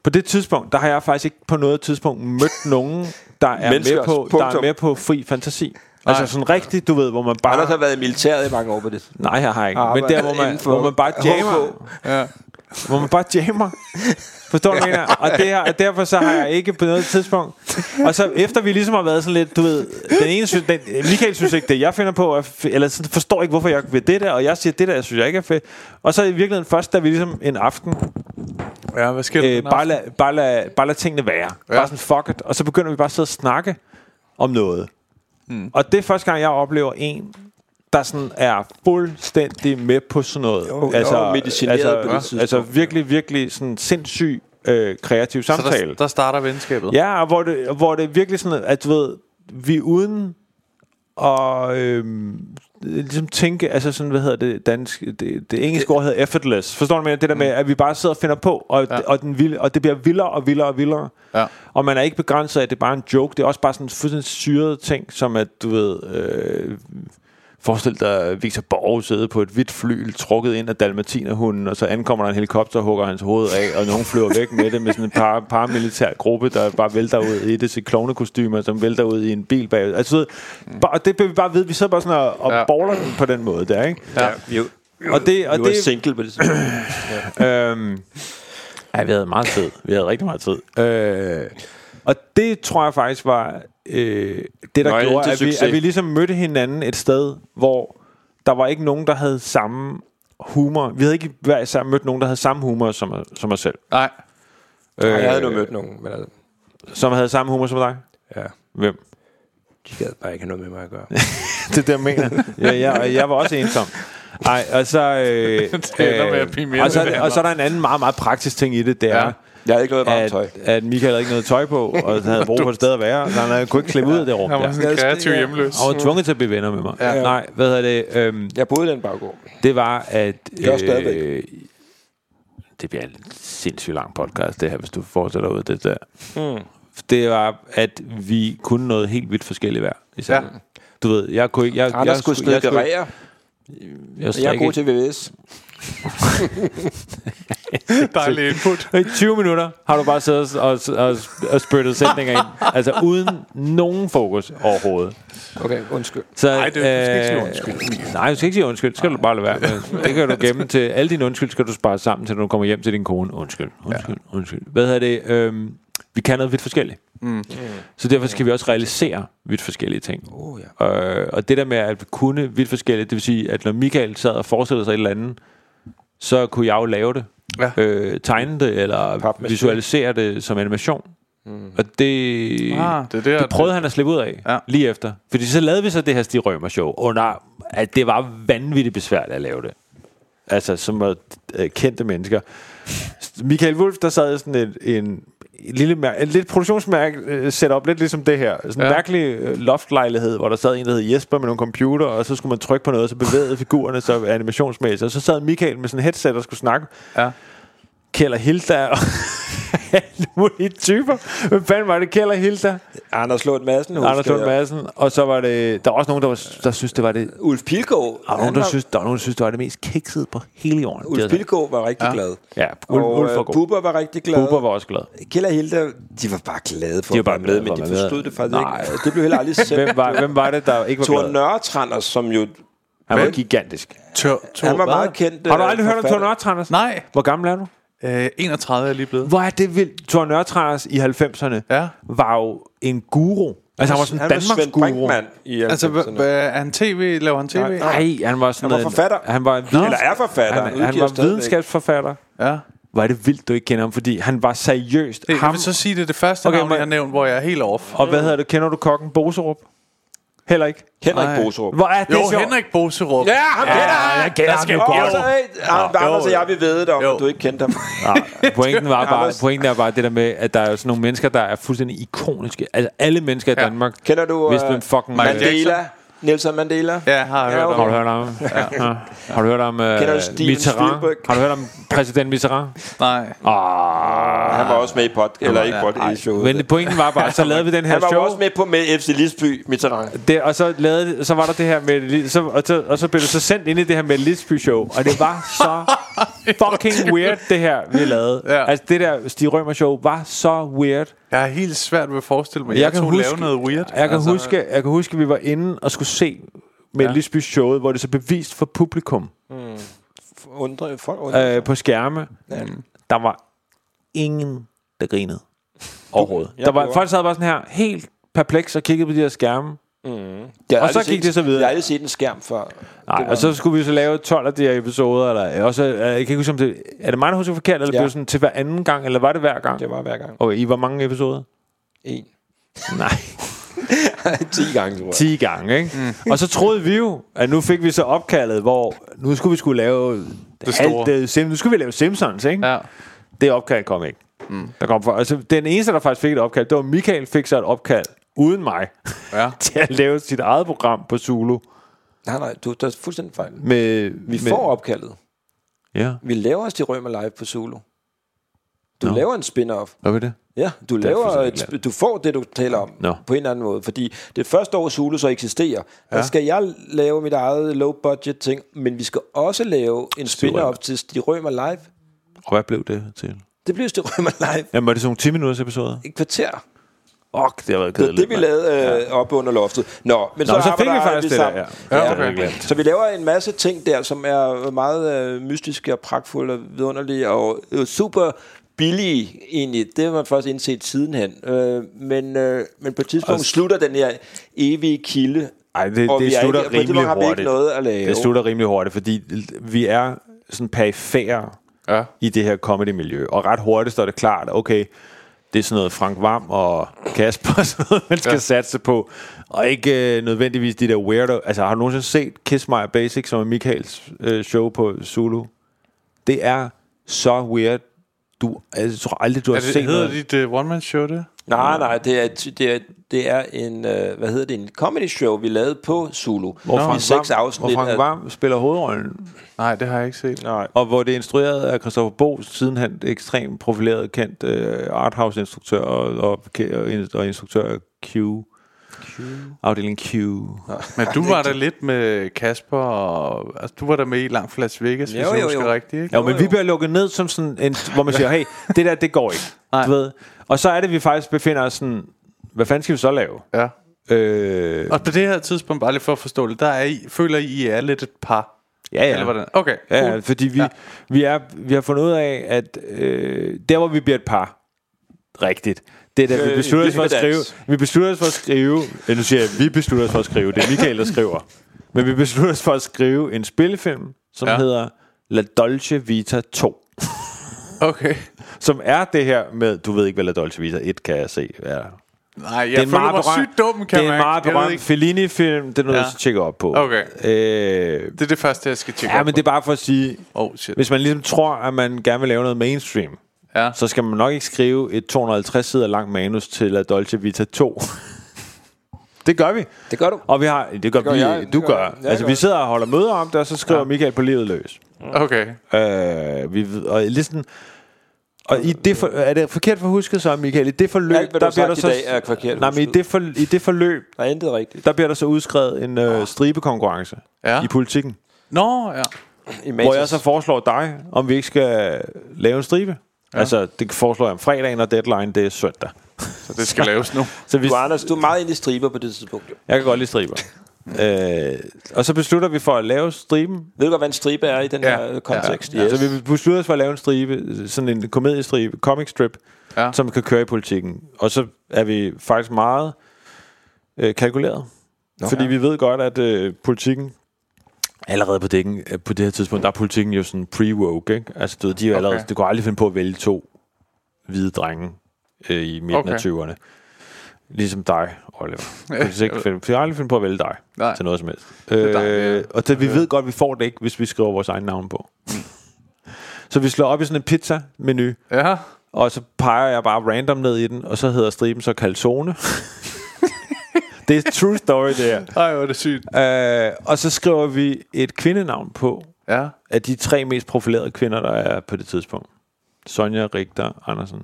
på det tidspunkt, der har jeg faktisk ikke på noget tidspunkt mødt nogen der er med på fri fantasi. Altså sådan rigtigt, du ved, hvor man bare... Anders har været i militæret i mange år på det. Nej, jeg har ikke. Men der, hvor man bare jammer. Ja. Hvor man bare jammer. Forstår du, mener? Og derfor så har jeg ikke på noget tidspunkt... Og så efter vi ligesom har været sådan lidt, du ved... Den ene synes... Mikael synes ikke det, jeg finder på. Eller sådan, forstår ikke, hvorfor jeg vil det der. Og jeg siger det der, jeg synes jeg ikke er fedt. Og så i virkeligheden først, da vi ligesom en aften... Ja, hvad sker der den aften? Bare lad tingene være. Ja. Bare sådan, fuck it. Og så begynder vi bare at sidde og snakke om noget. Mm. Og det er første gang jeg oplever en der sådan er fuldstændig med på sådan noget, altså virkelig sådan sindssyg kreativ samtale. Så der starter venskabet. Ja, og hvor det virkelig sådan at du ved vi uden og ligesom tænke, altså sådan, hvad hedder det dansk, det engelske ord hedder effortless. Forstår du mig? Det der med at vi bare sidder og finder på og det bliver vildere og vildere og vildere. Ja. Og man er ikke begrænset af det er bare en joke. Det er også bare sådan en fuldstændig syret ting, som at du ved forestil dig Victor Borge sidde på et hvidt fly trukket ind af dalmatinerhunden, og så ankommer der en helikopter og hugger hans hoved af, og nogen flyver væk med det med sådan en paramilitær gruppe, der bare vælter ud i det, så klovnekostymer, som vælter ud i en bil bagud. Altså, og det bliver vi bare ved, vi sidder bare sådan og borler den på den måde der, ikke? Ja, jo. Og det er single på det. Vi havde meget tid. Vi havde rigtig meget tid. Og det tror jeg faktisk var det der gjorde at vi ligesom mødte hinanden et sted, hvor der var ikke nogen der havde samme humor. Vi havde ikke hver især mødt nogen der havde samme humor som mig selv. Nej. Jeg havde nu mødt nogen, men altså, som havde samme humor som dig. Ja. Hvem? De gad bare ikke have noget med mig at gøre. Det der mener. Jeg var også ensom. Nej, og så og så er der en anden meget meget praktisk ting i det der. Ja. Jeg havde ikke noget varmt tøj. At Mikael havde ikke noget tøj på, og havde brug for et sted at være, så han kunne ikke klippe ud af det rum. Han var sådan kreativ hjemløs. Han var tvunget til at blive venner med mig. Ja. Nej, hvad hedder det? Jeg boede i den baggård. Det var, at... det bliver en sindssygt lang podcast, det her, hvis du fortsætter ud af det der. Mm. Det var, at vi kunne noget helt vidt forskelligt hver. Ja. Du ved, jeg kunne ikke... Anders skulle snedkerere. Jeg er god til VVS. Dejlig input. I 20 minutter har du bare siddet og spyttet sætninger ind, altså uden nogen fokus overhovedet. Okay, undskyld. Nej, du skal ikke sige undskyld. Nej, du skal ikke sige undskyld, det skal du bare lade være med. Det kan du gemme til. Alle dine undskyld skal du spare sammen, til når du kommer hjem til din kone. Undskyld. Hvad hedder det? Vi kan noget vidt forskelligt. Mm. Så derfor skal vi også realisere vidt forskellige ting. Og det der med at vi kunne vidt forskelligt, det vil sige at når Mikael sad og forestillede sig et eller andet, så kunne jeg jo lave det, tegne det eller visualisere det som animation. Og det prøvede han at slippe ud af lige efter, fordi så lavede vi så det her Stig Rømer show. Og nej, at det var vanvittigt besværligt at lave det, altså som var kendte mennesker. Mikael Wulff, der sad sådan en lidt produktionsmærke setup, lidt ligesom det her. Sådan en mærkelig loftlejlighed, hvor der sad en der hed Jesper med nogle computer, og så skulle man trykke på noget, og så bevægede figurerne så animationsmæssigt. Og så sad Mikael med sådan en headset og skulle snakke. Ja. Kjeld og Hilda og alle mulige typer. Hvem fanden var det? Kjeld og Hilda, Anders Lund Madsen, og så var det... Der var også nogen der synes det var det Ulf Pilgaard. Og nogen der synes det var det mest kiksede på hele jorden. Ulf Pilgaard var rigtig glad. Ja, Ulf var god. Bubber var rigtig glad. Bubber var også glad. Kjeld og Hilda, de var bare glade for at være med, men de forstod det faktisk ikke. Det blev heller aldrig selv. Hvem var det der ikke var glad? Tor Nørretranders, som jo... Han var gigantisk. Han var meget kendt. Har du aldrig hørt om Tor Nørretranders? Nej. Hvor gammel er du? 31 er lige blevet. Hvor er det vildt. Tor Nørretranders i 90'erne var jo en guru. Altså han var sådan en Danmarks guru. Altså laver han tv? Nej, han var sådan, han var forfatter. Han var eller er forfatter. Han var videnskabsforfatter. Ja. Var det vildt, du ikke kender ham, fordi han var seriøst. Jeg vil så sige, det er det første navn, jeg har nævnt, hvor jeg er helt off. Og hvad hedder det? Kender du kokken Boserup? Heller ikke. Henrik Boserup. Hvor er det jo, Henrik Boserup. Ja, han kender ham. Jeg kender ham jo godt. Anders og jeg, vi ved det, om du ikke kendte ham. Ja, pointen er bare det der med, at der er sådan nogle mennesker, der er fuldstændig ikoniske. Altså alle mennesker i Danmark. Kender du Mandela? Nelson Mandela? Ja, har du hørt om? Har du hørt om Mitterrand? Har du hørt om præsident Mitterrand? Nej. Han var også med i podcast, eller ikke podcast showet. Men pointen var bare, så lavede vi den her show. Han var også med på med FC Lisby Mitterrand. Det, og så var der det her med så blev det så sendt ind i det her med Lisby show, og det var så fucking weird det her vi lavede. Ja. Altså det der Stig Rømer show var så weird. Jeg er helt svært ved at forestille mig. Jeg tog lave noget weird. Jeg kan huske vi var inde og skulle se med Lisbys showet, hvor det så bevist for publikum. På skærme. Ja. Der var ingen der grinede overhovedet. Der var folk sad bare sådan her helt perpleks og kiggede på de her skærme. Og så gik det så videre. Jeg har aldrig set en skærm før. Nej, og så skulle vi så lave 12 af de her episoder eller, og så, jeg kan ikke huske om det, er det mig der husker forkert, eller blev det sådan til hver anden gang, eller var det hver gang? Det var hver gang. Og I hvor mange episoder? 1. Nej. 10 gange tror jeg. 10 gange, ikke? Og så troede vi jo at nu fik vi så opkaldet, hvor nu skulle vi lave det store. Nu skulle vi lave Simpsons, ikke? Ja. Det opkald kom ikke. Der kom for, altså, den eneste der faktisk fik et opkald, det var Mikael, fik så et opkald uden mig til at lave sit eget program på Zulu. Nej, du er fuldstændig fejl. Får opkaldet. Ja. Vi laver os til Rømer live på Zulu. Du laver en spin-off. Hvad er det? Ja, du får det du taler om på en eller anden måde, fordi det første år Zulu så eksisterer. Der skal jeg lave mit eget low budget ting, men vi skal også lave en spin-off til Stig Rømer live. Og hvad blev det til? Det blev Stig Rømer live. Jamen var det sådan 10 minutters episoder? Et kvarter. Det vi lavede oppe under loftet. Så fik vi faktisk det der, så vi laver en masse ting der, som er meget mystiske og pragtfulde og vidunderlige og super billige egentlig. Det har man først indset sidenhen, men på et tidspunkt slutter den her evige kilde. Ej, det slutter ikke, rimelig hurtigt. Det slutter rimelig hurtigt, fordi vi er sådan perifære i det her comedy miljø Og ret hurtigt står det klart, okay, det er sådan noget Frank Vam og Kasper og sådan noget, man skal satse på. Og ikke nødvendigvis de der weirdo. Altså har du nogensinde set Kiss My Basics, som er Mikaels show på Zulu? Det er så weird. Jeg tror aldrig du har set noget. Hedder dit one man show det? Nej, det er en en comedy show vi lavede på Zulu, i 6 afsnit, hvor Frank Vam spiller hovedrollen. Nej, det har jeg ikke set. Nej. Og hvor det er instrueret af Christoffer Bo, sidenhen ekstremt profileret, kendt arthouse instruktør og instruktør Q. Afdeling Q. Men du var der lidt med Kasper og, altså, du var der med i Langt Las Vegas, hvis jeg husker rigtigt, ikke? Jo, men vi bliver lukket ned som sådan en, hvor man siger, hey, det der, det går ikke. Du ved. Og så er det, vi faktisk befinder os sådan, hvad fanden skal vi så lave? Ja. Og på det her tidspunkt, bare lige for at forstå det, der er I, føler I er lidt et par. Ja. Eller okay, cool. Ja, fordi vi har fundet ud af, at der hvor vi bliver et par rigtigt, det er da vi beslutter os for at skrive. Nu siger jeg, vi beslutter os for at skrive. Det er Mikael der skriver. Men vi beslutter os for at skrive en spillefilm, som hedder La Dolce Vita 2. Okay. Som er det her med, du ved ikke hvad La Dolce Vita 1 kan jeg se. Ja. Nej, jeg føler mig sygt dum, kan man. Det er en meget berømt Fellini-film. Det er noget, jeg skal tjekke op på. Okay. Det er det første, jeg skal tjekke op på. Ja, men det er bare for at sige, hvis man ligesom tror, at man gerne vil lave noget mainstream, så skal man nok ikke skrive et 250 sider langt manus til La Dolce Vita 2. Det gør vi. Det gør du. Og vi har vi sidder og holder møder om det, og så skriver Mikael på livet løs. Okay. Og i det er det forkert forhusket så, Mikael, i det forløb der bliver der så i det forløb der er intet rigtigt. Der bliver der så udskrevet en stribekonkurrence i Politikken. Hvor jeg så foreslår dig, om vi ikke skal lave en stribe. Ja. Altså det foreslår jeg om fredagen, og deadline det er søndag. Så det skal laves nu. Du er meget ind i striber på det tidspunkt. Jeg kan godt lide striber. Og så beslutter vi for at lave striben. Ved du godt, hvad en stribe er i den her kontekst? Ja. Yes. Så vi beslutter os for at lave en stribe, sådan en komediestribe, comic strip, som kan køre i Politikken. Og så er vi faktisk meget kalkuleret. Fordi vi ved godt, at Politikken allerede på dækken, på det her tidspunkt, der er Politikken jo sådan pre-woke, ikke? Altså du ved, de er allerede, det kunne aldrig finde på at vælge to hvide drenge i midten af 20'erne. Ligesom dig, Oliver. Jeg har aldrig finde på at vælge dig til noget som helst. Og det, vi ved godt, vi får det ikke, hvis vi skriver vores egen navn på. Så vi slår op i sådan en pizza-menu, og så peger jeg bare random ned i den, og så hedder striben så calzone. Det er true story, det her. Ej, hvor er det sygt. Og så skriver vi et kvindenavn på af de tre mest profilerede kvinder, der er på det tidspunkt. Sonja Richter Andersen. Er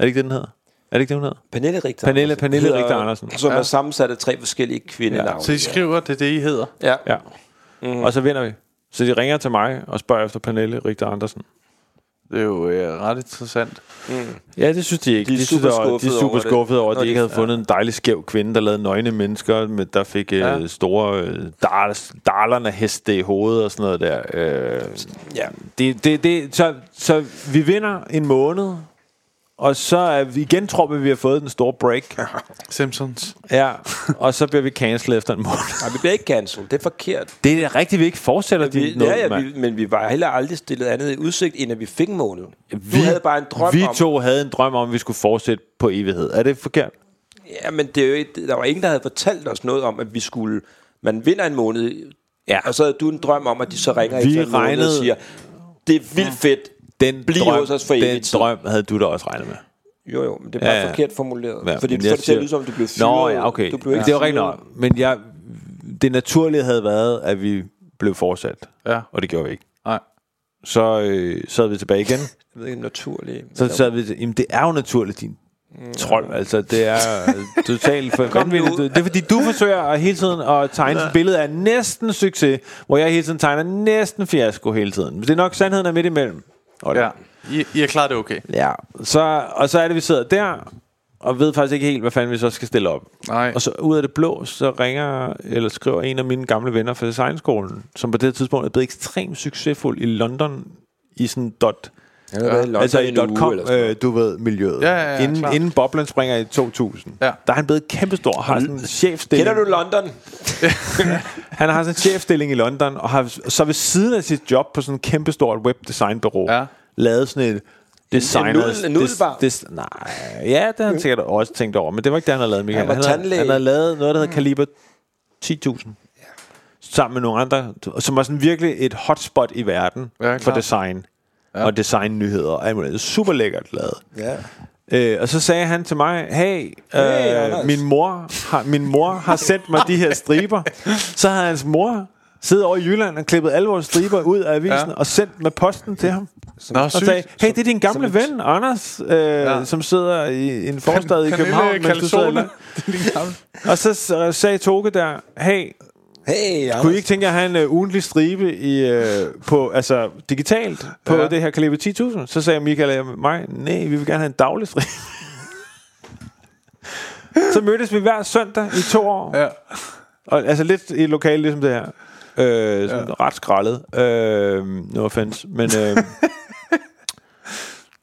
det ikke det, den hedder? Er det ikke det, hun hedder? Pernille Richter. Pernille Richter Andersen. Som er sammensat af tre forskellige kvindenavne. Så I skriver, det er det, I hedder? Ja. Mm-hmm. Og så vinder vi. Så de ringer til mig og spørger efter Pernille Richter Andersen. Det er jo ret interessant. Ja, det synes de ikke. De er super skuffede over, at de ikke havde fundet en dejlig skæv kvinde, der lavede nøgne mennesker, men der fik store darlerne heste i hovedet og sådan noget der. Så vi vinder en måned, og så er vi igen tror vi har fået den store break. Simpsons. Ja, og så bliver vi cancelled efter en måned. Nej, vi bliver ikke cancelled, det er forkert. Det er rigtigt, vi ikke fortsætter men vi var heller aldrig stillet andet i udsigt, end at vi fik en måned. Vi havde bare en drøm om. Vi to havde en drøm om, at vi skulle fortsætte på evighed. Er det forkert? Ja, men det er jo ikke, der var ingen, der havde fortalt os noget om, at vi skulle. Man vinder en måned, og så havde du en drøm om, at de så ringer efter en måned og siger, det er vildt fedt. Den drøm havde du da også regnet med. Jo, men det er bare forkert formuleret, fordi du får det til at lyde som om du blev fyret. Du blev ikke det var rigtigt. Men det naturlige havde været, at vi blev fortsat. Ja. Og det gjorde vi ikke. Nej. Så sad vi tilbage igen. Jeg ved ikke naturligt. Så sad vi. Jamen det er jo naturligt din trold. Altså det er totalt vanvittigt. Det er fordi du forsøger at hele tiden at tegne et billede af næsten succes, hvor jeg hele tiden tegner næsten fiasko hele tiden. Men det er nok sandheden er midt imellem. Ja, I har klaret det okay. Ja, så er det, vi sidder der og ved faktisk ikke helt, hvad fanden vi så skal stille op. Nej. Og så ud af det blå, så ringer eller skriver en af mine gamle venner fra designskolen, som på det tidspunkt er blevet ekstremt succesfuld i London i sådan .com, du ved, miljøet. Ja, inden boblen springer i 2000. Ja. Der er han blevet kæmpestor, har sådan en chefstilling. Kender du London? Han har sådan en chefstilling i London, og har så ved siden af sit job på sådan en kæmpestort webdesignbureau lavet sådan et designer. En nudelbar? Nej, ja, det har han sikkert også tænkt over, men det var ikke det, han havde lavet, Mikael. Han havde lavet noget, der hedder Kaliber 10.000. Sammen med nogle andre, som var sådan virkelig et hotspot i verden for design. Ja. Og designnyheder. Super lækkert lavet. Og så sagde han til mig, hey, min mor har sendt mig de her striber. Så havde hans mor siddet over i Jylland og klippet alle vores striber ud af avisen og sendt med posten til ham. Og sagde, hey, det er din gamle ven Anders, som sidder i en forstad i København. Og så sagde Toge der, hey, kunne I ikke tænke at have en ugentlig stribe digitalt på det her Kaliber 10.000? Så sagde Mikael og mig, nej, vi vil gerne have en daglig stribe. Så mødtes vi hver søndag i 2 år. Og, altså lidt i et lokale ligesom det her. Ret skrællet. No offense. Men,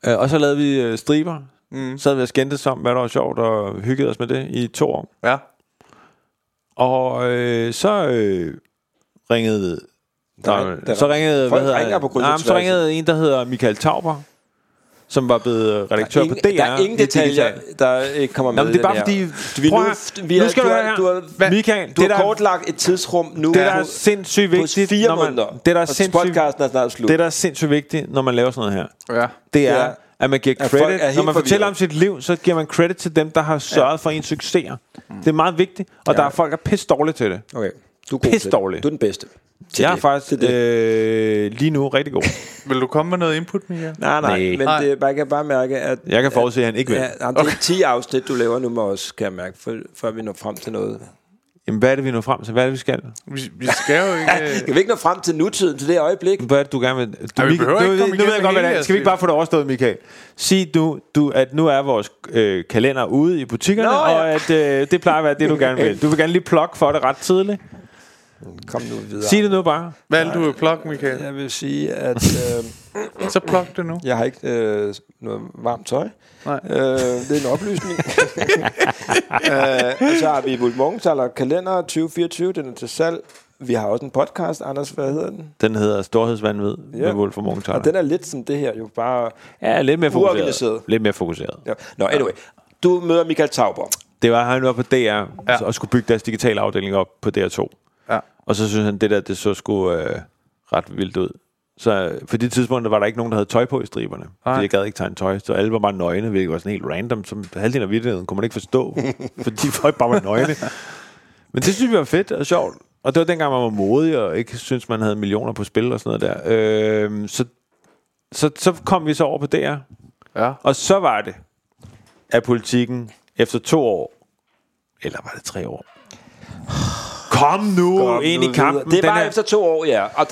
og så lavede vi striber. Så havde vi at skændtes om, hvad der var sjovt, og hyggede os med det i 2 år. Ja. Og ringede en, der hedder Mikael Tauber, som var blevet redaktør på DR. Der er ingen detaljer, der ikke kommer med. Nå, det er bare fordi du har kortlagt et tidsrum nu. Det der er sindssygt vigtigt, det der er sindssygt vigtigt, når man laver sådan noget her. Ja. Det er at man giver credit. Når man fortæller om sit liv, så giver man credit til dem, der har sørget for ens succeser. Det er meget vigtigt. Og der er folk, der er pisse dårlige til det. Okay. Du er god til det. Du er den bedste. Jeg er faktisk lige nu rigtig god. Vil du komme med noget input, Mikael? Nej. Men jeg kan bare mærke at jeg kan forudse, at han ikke vil. Det er 10 afsnit, du laver nu med os, kan jeg mærke, før vi når frem til noget. Jamen, hvad er det, vi når frem til? Hvad er det, vi skal? Vi skal jo ikke... Kan vi ikke nå frem til nutiden, til det øjeblik? Hvad det, du gerne vil... Nu ved jeg godt, hvad det er. Skal vi ikke bare få det overstået, Mikael? Sig du, at nu er vores kalender ude i butikkerne, og at det plejer at være det, du gerne vil. Du vil gerne lige plukke for det ret tidligt. Kom nu videre. Sig det nu bare. Hvad vil du plukke, Mikael? Jeg vil sige, at... Så pluk det nu. Jeg har ikke noget varmt tøj. Nej. Det er en oplysning. Så har vi Wulffmorgenthaler kalender 2024. Den er til salg. Vi har også en podcast, Anders, hvad hedder den? Den hedder Storhedsvandvid med Wulffmorgenthaler. Og den er lidt som det her, jo bare lidt mere fokuseret. Ja. Nå, anyway. Du møder Mikael Tauber. Det var han var på DR og skulle bygge deres digitale afdeling op på DR2. Ja. Og så synes han det så skulle ret vildt ud. Så for det tidspunkt var der ikke nogen, der havde tøj på i striberne. Fordi jeg gad ikke tegne tøj. Så alle var bare nøgne, hvilket var sådan helt random. Som halvdelen af virkeligheden kunne man ikke forstå. Fordi folk bare var nøgne. Men det synes vi var fedt og sjovt. Og det var dengang, man var modig og ikke synes man havde millioner på spil og sådan noget der. Så kom vi så over på DR. Ja. Og så var det, at Politikken efter 2 år, eller var det 3 år... Kom nu ind i kampen. Det var efter 2 år, ja. Og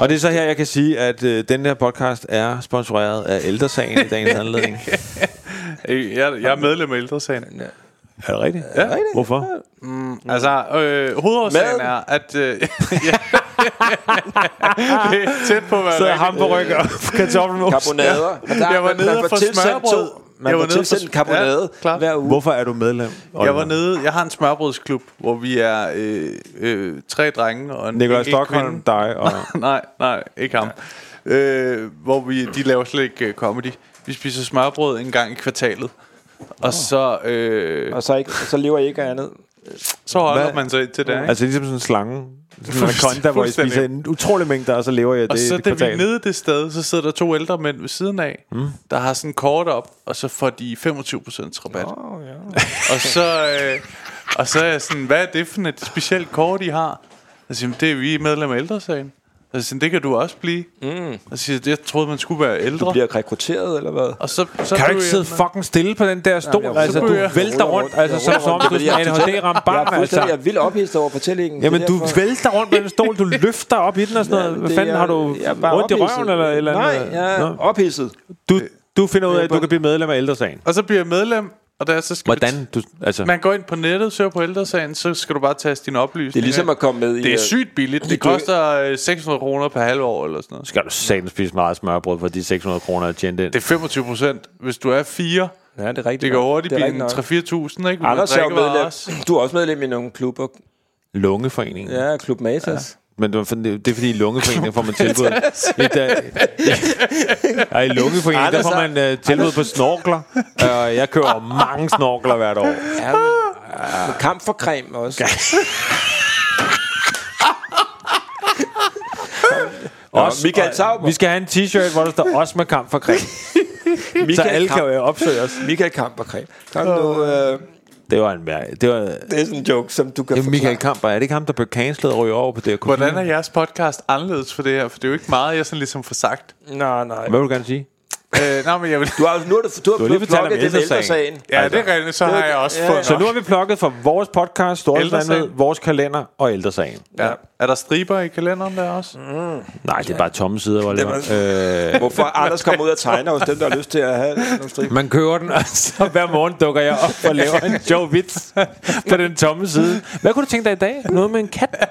og det er så her, jeg kan sige, at den her podcast er sponsoreret af Ældresagen i dagens anledning. Jeg er medlem af Ældresagen. Ja. Er det rigtigt? Ja. Hvorfor? Altså, hovedårsagen er, at... det er tæt på, hvad så hamburger og kartoffelmos. Karbonader. Jeg var nede for smørbrød. Man var tilsendt en karbonade hver uge. Hvorfor er du medlem? Jeg var nede. Jeg har en smørbrødsklub, hvor vi er 3 drenge og en Nikolaj Stockholm, dig og nej, ikke ham. Hvor de laver slet ikke comedy. Vi spiser smørbrød en gang i kvartalet. Og så lever I ikke af andet. Så holder man sig til det, ikke? Altså ligesom sådan en slange, sådan en konta, hvor I spiser en utrolig mængde, og så lever jeg det. Og så da vi er nede det sted, så sidder der 2 ældre mænd ved siden af, der har sådan kort op, og så får de 25% rabat. Og så er jeg sådan, hvad er det for et specielt kort I har? Og så siger, det er vi medlem af Ældresagen. Og så siger, det kan du også blive. Og så siger, jeg troede man skulle være ældre. Du bliver rekrutteret eller hvad? Og så kan du ikke sidde fucking stille på den der stol. Jamen, altså du vælter rundt. Altså som du er en HD-ram barn. Jeg er vildt ophidset over fortællingen. Jamen du vælter rundt på den stol. Du løfter op i den og sådan noget. Hvad fanden har du rundt i røven eller? Nej, jeg er ophidset. Du finder ud af at du kan blive medlem af Ældresagen. Og så bliver jeg medlem. Og der så hvordan du, altså man går ind på nettet, søger på Ældresagen, så skal du bare taste dine oplysninger. Det er ligesom at komme med i. Det er sygt billigt. Det koster 600 kroner per halvår eller sådan noget. Skal du satme spise meget smørbrød for de 600 kroner at tjene den? Det er 25%, hvis du er 4. Ja, det er rigtigt. Det går hurtigt i 3-4.000, ikke? Anders er medlem. Du er også medlem i nogle klubber. Lungeforeningen. Ja, Klub Matas. Men det er fordi i lungeforeningen får man tilbud. I lungeforeningen der får man tilbud på snorkler. Jeg kører mange snorkler hvert år. Ja, men kamp for creme også. Mikael Tauber. Vi skal have en t-shirt, hvor der står også med kamp for creme. Så alle kan jo opsøge os. Mikael Kamp for creme. Kom nu. Det er sådan en joke, som du kan forklare. Mikael Kamper, er det ikke ham, der blev cancelet og ryger over på det? Hvordan er jeres podcast anderledes for det her? For det er jo ikke meget, jeg sådan ligesom får sagt. Nej. Hvad vil du gerne sige? Men jeg vil... Du har lige fortalt om Ældresagen. Ja, altså, det er rigtigt, så har jeg også fundet. Så nu har vi plukket for vores podcast, Storhedsvandvid, vores kalender og Ældresagen. Ja. Er der striber i kalenderen der også? Nej, det er bare tomme sider. Hvorfor Anders kommer ud og tegner hos dem, der har lyst til at have nogle striber? Man køber den, og så hver morgen dukker jeg op og laver en sjov vits på den tomme side. Hvad kunne du tænke dig i dag? Noget med en kat?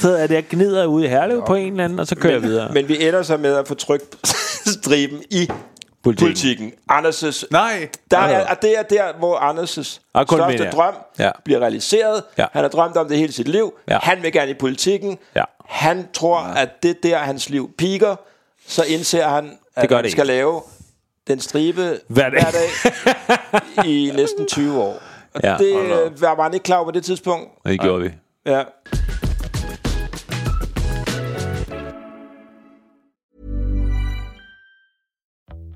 Så er det, jeg gnider ude i Herlev på en eller anden, og så kører jeg videre. Men vi ender så med at få trykt striben i Politikken. Anders' nej. Det er der hvor Anders' største drøm bliver realiseret. Han har drømt om det hele sit liv. Han vil gerne i Politikken. Han tror at det der hans liv piker. Så indser han at han skal lave den stribe hver dag i næsten 20 år. Og det var man ikke klar over på det tidspunkt. Det gjorde vi. Ja.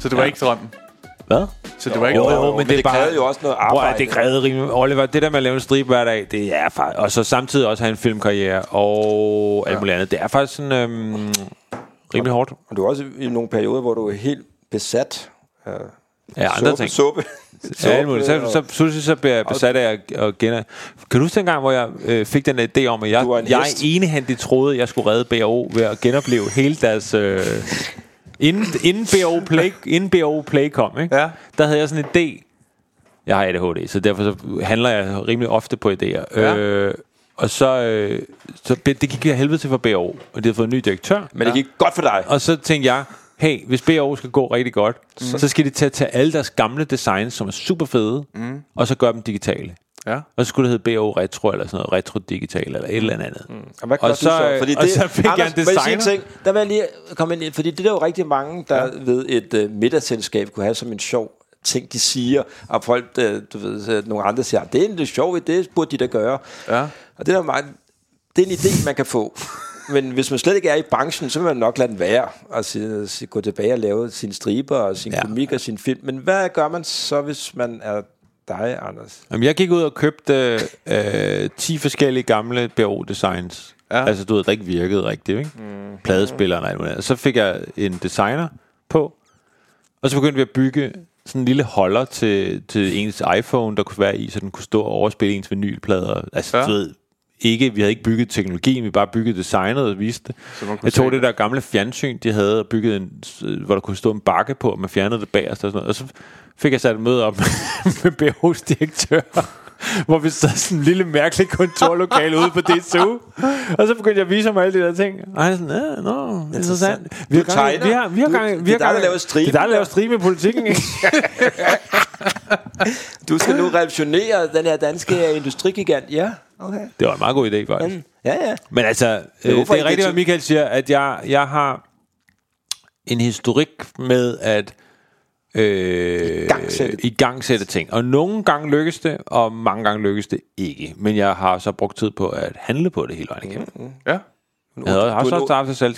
Så det var ikke drømmen. Hvad? Så det var ikke drømmen, men det krævede jo også noget arbejde. Det krævede rimelig. Oliver, det der med at lave en stribe hver dag, det er faktisk, og så samtidig også have en filmkarriere og alt muligt andet. Det er faktisk sådan rimelig hårdt. Og du er også i nogle perioder, hvor du er helt besat af andre ting. Så blev jeg besat af at genere. Kan du huske den gang, hvor jeg fik den idé om, at jeg enehændigt troede, jeg skulle redde BRO ved at genopleve hele deres... Inden BRO Play kom, ikke? Ja. Der havde jeg sådan en idé. Jeg har ADHD, så derfor så handler jeg rimelig ofte på idéer. Ja. Og så det gik jeg helvede til for BRO, og det har fået en ny direktør. Men det gik godt for dig. Og så tænkte jeg, hey, hvis BRO skal gå rigtig godt, så skal de tage alle deres gamle designs, som er super fede, og så gøre dem digitale. Ja. Og så skulle det hedde BO Retro eller sådan noget, Retro Digital eller et eller andet. Og så fik Anders, jeg en designer ting, der vil jeg lige komme ind, fordi det er jo rigtig mange der ved et middagsselskab kunne have som en sjov ting de siger. Og folk, du ved, nogle andre siger, det er en lidt sjov idé, det burde de da gøre. Ja. Og det er meget, det er en idé man kan få. Men hvis man slet ikke er i branchen, så vil man nok lade den være og gå tilbage og lave sine striber og sin komik og sin film. Men hvad gør man så, hvis man er dig, Anders? Jamen, jeg gik ud og købte 10 forskellige gamle BRO designs. Ja. Altså du ved, der ikke virkede rigtigt, ikke? Pladespilleren og så fik jeg en designer på. Og så begyndte vi at bygge sådan en lille holder til ens iPhone, der kunne være i, så den kunne stå og overspille ens vinylplader. Altså du ved, vi havde ikke bygget teknologien, vi bare byggede designet og viste det. Jeg tog det der gamle fjernsyn de havde og byggede en, hvor der kunne stå en bakke på, og man fjernede det bagerst og sådan noget. Og så fik jeg sat et møde op med BRO's direktør, hvor vi sad sådan en lille mærkelig kontorlokale ude på DR2. Og så begyndte jeg at vise ham alle de der ting. Og han er sådan, interessant. Vi har gang. Det er dig, der laver stribe i Politikken, ikke? Du skal nu revolutionere den her danske industrigigant. Ja, okay. Det var en meget god idé, faktisk. Ja. Men altså, det er rigtigt, hvad Mikael siger, at jeg har en historik med at igangsætte ting. Og nogle gange lykkes det, og mange gange lykkes det ikke. Men jeg har så brugt tid på at handle på det hele vejen igennem. Ja.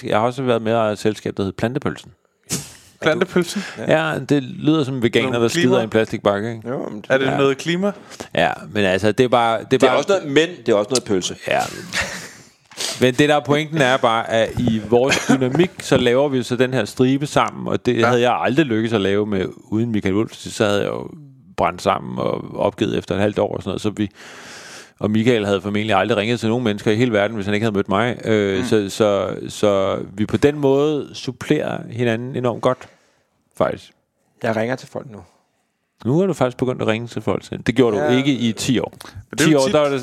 Jeg har også været med af et selskab, der hedder Plantepølsen. Plantepølsen? Ja, det lyder som veganer, der skider i en plastikbakke, ikke? Jo, det er det noget klima? Ja, men altså, det er bare... Det er også noget, men det er også noget pølse. Ja. Men det der pointen er bare, at i vores dynamik, så laver vi så den her stribe sammen. Og det havde jeg aldrig lykkes at lave med uden Mikael Wulff. Så havde jeg jo brændt sammen og opgivet efter et halvt år og sådan noget. Så og Mikael havde formentlig aldrig ringet til nogen mennesker i hele verden, hvis han ikke havde mødt mig. Så vi på den måde supplerer hinanden enormt godt, faktisk. Jeg ringer til folk nu. Nu har du faktisk begyndt at ringe til folk selv. Det gjorde du ikke i 10 år.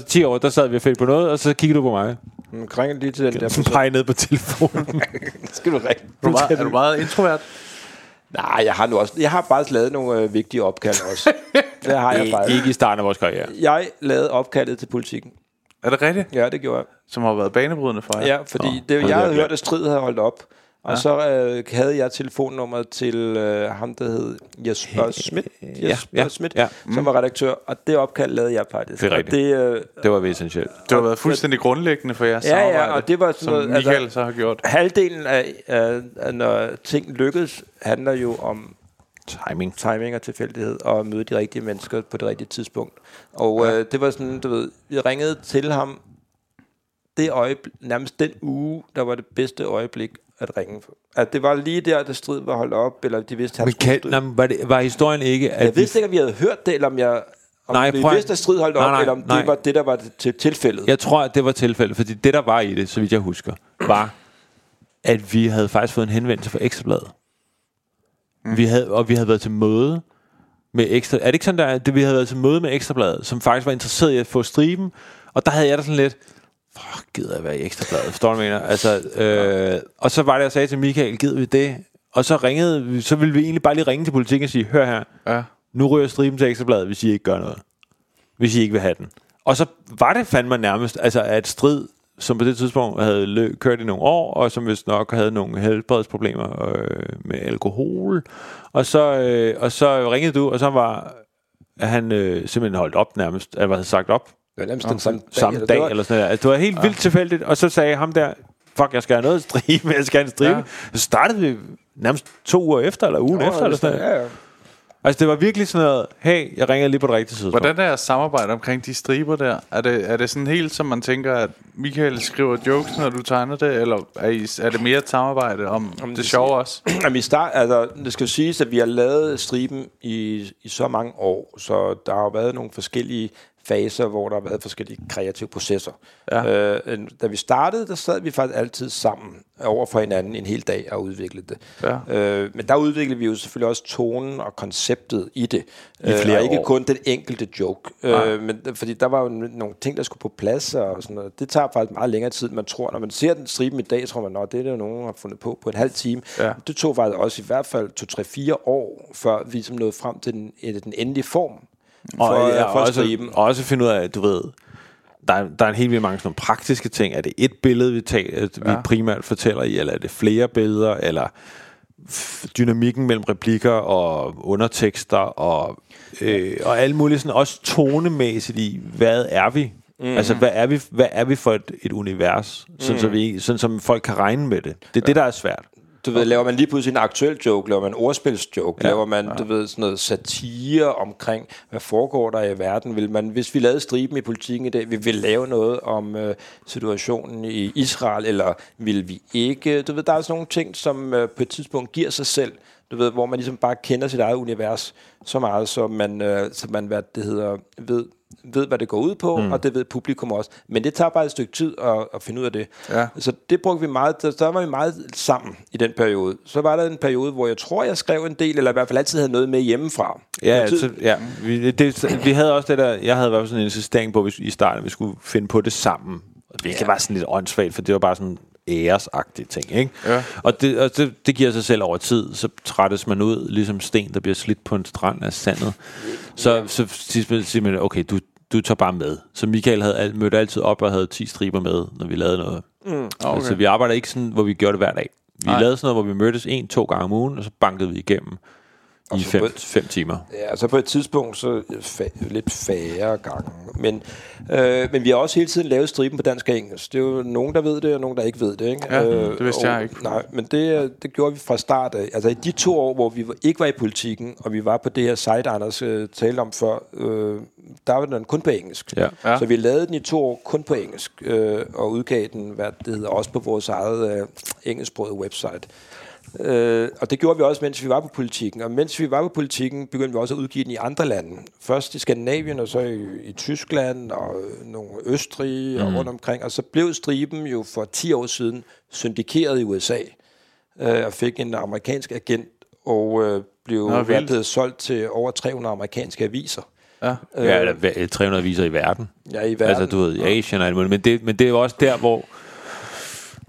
10 år, der sad vi og fældt på noget, og så kiggede du på mig. Ringe lige til den der. Så pege ned på telefonen. Skal du ringe? Er du meget introvert? Nej, jeg har faktisk lavet nogle vigtige opkald også. Det har jeg faktisk. Ikke i starten af vores karriere. Jeg lavede opkaldet til Politikken. Er det rigtigt? Ja, det gjorde jeg. Som har været banebrydende for jer. Ja, fordi jeg havde hørt, at strid havde holdt op. Og så havde jeg telefonnummeret til ham, der hed Jesper Schmidt, som var redaktør. Og det opkald lavede jeg faktisk. Det er rigtigt. Det var væsentligt. Det har været fuldstændig grundlæggende for jeres samarbejde, og det var sådan noget, som Mikael så har gjort. Halvdelen af når ting lykkes, handler jo om timing og tilfældighed, og møde de rigtige mennesker på det rigtige tidspunkt. Og det var sådan, du ved, jeg ringede til ham det øjeblik, nærmest den uge, der var det bedste øjeblik at ringe for. At det var lige der, der strid var holdt op, eller de vidste, at han skulle strid. Var historien ikke... At jeg vidste ikke, om vi havde hørt det, eller om jeg... vidste, at strid holdt op, eller om det var det, der var tilfældet. Jeg tror, at det var tilfældet, fordi det, der var i det, så vidt jeg husker, var, at vi havde faktisk fået en henvendelse fra Ekstra Bladet. Vi havde været til møde med Ekstra... Er det ikke sådan, vi havde været til møde med Ekstra Bladet, som faktisk var interesseret i at få striben, og der havde jeg da sådan lidt... Fuck, gider jeg være i Ekstra Bladet, forstår du, mener? Altså, og så var det, jeg sagde til Mikael, gider vi det? Og så ringede, så ville vi egentlig bare lige ringe til Politikken og sige, hør her, ja, nu ryger striben til Ekstra Bladet, hvis I ikke gør noget, hvis I ikke vil have den. Og så var det fandme nærmest, altså at strid, som på det tidspunkt havde kørt i nogle år, og som vist nok havde nogle helbredsproblemer med alkohol. Og så ringede du, og så var han simpelthen holdt op nærmest, eller havde sagt op. Ja, nærmest den samme dag eller sådan noget. Altså, det var helt vildt tilfældigt, og så sagde ham der, fuck, jeg skal have noget at stribe, jeg skal have en stribe. Ja. Så startede vi nærmest 2 uger efter, eller ugen efter, eller sådan noget. Ja, ja. Altså det var virkelig sådan noget, hey, jeg ringer lige på det rigtige tidspunkt. Hvordan er samarbejde omkring de striber der? Er det sådan helt, som man tænker, at Mikael skriver jokes, når du tegner det? Eller er det mere et samarbejde om det sjove også? Jamen altså, det skal jo siges, at vi har lavet striben i så mange år. Så der har jo været nogle forskellige faser, hvor der har været forskellige kreative processer. Ja. Da vi startede, der sad vi faktisk altid sammen over for hinanden en hel dag og udviklede det. Ja. Men der udviklede vi jo selvfølgelig også tonen og konceptet i det. Og ikke kun den enkelte joke. Ja. Men, fordi der var jo nogle ting, der skulle på plads og sådan noget. Det tager faktisk meget længere tid, man tror. Når man ser den striben i dag, tror man, at det er det jo nogen, der har fundet på en halv time. Ja. Det tog faktisk også i hvert fald 2-4 år, før vi som nåede frem til den endelige form. Og også finde ud af, du ved, der er en helt vildt mange sådan nogle praktiske ting. Er det et billede, vi primært fortæller i, eller er det flere billeder, eller dynamikken mellem replikker og undertekster og alt muligt sådan, også tonemæssigt i, hvad er vi? Mm. Altså hvad er vi for et univers, sådan som folk kan regne med det. Det er det, der er svært. Du ved, laver man lige pludselig en aktuel joke, laver man en ordspilsjoke, laver man, du ved, sådan noget satire omkring, hvad foregår der i verden? Vil man, hvis vi lavede striben i Politikken i dag, vil vi lave noget om situationen i Israel, eller vil vi ikke? Du ved, der er sådan nogle ting, som på et tidspunkt giver sig selv, du ved, hvor man ligesom bare kender sit eget univers så meget, så man ved, hvad det går ud på, og det ved publikum også. Men det tager bare et stykke tid at finde ud af det. Ja. Så det brugte vi meget. Der var vi meget sammen i den periode. Så var der en periode, hvor jeg tror, jeg skrev en del, eller i hvert fald altid havde noget med hjemmefra. Ja, vi havde også det der, jeg havde været sådan en insistering på, i starten, vi skulle finde på det sammen. Det var sådan lidt åndssvagt, for det var bare sådan æresagtige ting, ikke? Ja. Og det giver sig selv over tid. Så trættes man ud, ligesom sten, der bliver slidt på en strand af sandet. Så siger man, okay, du tager bare med. Så Mikael havde mødt altid op og havde 10 striber med, når vi lavede noget. Okay. Altså vi arbejder ikke sådan, hvor vi gjorde det hver dag. Vi lavede sådan noget, hvor vi mødtes 1-2 gange om ugen, og så bankede vi igennem i 5 timer. Ja, så på et tidspunkt så lidt færre gange. Men vi har også hele tiden lavet striben på dansk og engelsk. Det er jo nogen, der ved det, og nogen, der ikke ved det, ikke? Ja, det vidste jeg ikke. Nej, men det gjorde vi fra start af. Altså i de 2 år, hvor vi ikke var i Politikken, og vi var på det her site, Anders talte om før, der var den kun på engelsk. Ja. Ja. Så vi lavede den i 2 år kun på engelsk, og udgav den, hvad det hedder, også på vores eget engelsksprogede website. Og det gjorde vi også, mens vi var på Politikken. Og mens vi var på Politikken, begyndte vi også at udgive den i andre lande. Først i Skandinavien, og så i Tyskland, og nogle Østrig, og rundt omkring. Og så blev striben jo for 10 år siden syndikeret i USA, og fik en amerikansk agent, og blev solgt til over 300 amerikanske aviser. Ja, eller 300 aviser i verden. Ja, i verden. Altså, du ved, i Asien og alt muligt. Men det er jo også der, hvor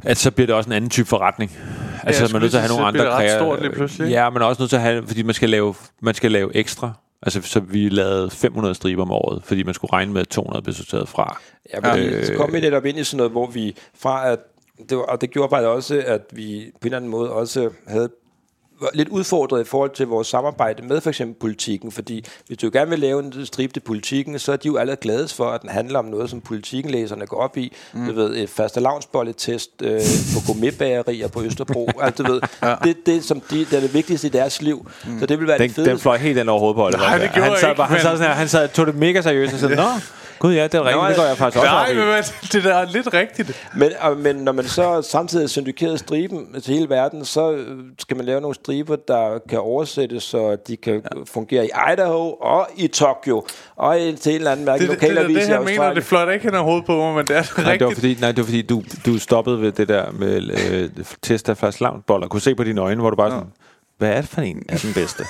at så bliver det også en anden type forretning. Altså man er nødt til at have nogle andre kreative. Ja, men også nødt til at have, fordi man skal lave ekstra. Altså så vi lavede 500 striber om året, fordi man skulle regne med at 200 blev sorteret fra. Ja, så kom vi netop ind i sådan noget, hvor vi fra at det var, og det gjorde faktisk også, at vi på en eller anden måde også havde lidt udfordret i forhold til vores samarbejde med for eksempel Politikken, fordi hvis du gerne vil lave en stribe til Politikken, så er de jo allerede glade for, at den handler om noget, som Politikken-læserne går op i. Du ved, et fastelavnsbolletest på gourmetbagerier på Østerbro. Altså, du ved, det som der er det vigtigste i deres liv. Så det vil være det fedeste. Den fløj helt ind over hovedet på Oliver. Nej, det gjorde han ikke. Han tog det mega seriøst og sagde, nå, gud ja, det er rigtigt, det går jeg faktisk også. Nej, det er lidt rigtigt. Men når man så samtidig syndikerer striben til hele verden, så skal man lave nogle striber, der kan oversættes, så de kan fungere i Idaho og i Tokyo og til en eller anden mærke lokalavis i Australien. Det mener, det fløjter ikke hen over hovedet på mig, men det er rigtigt. Det var fordi du stoppede ved det der med test af fastelavnsboller. Kunne se på dine øjne, hvor du bare sådan, hvad er det for en af den bedste?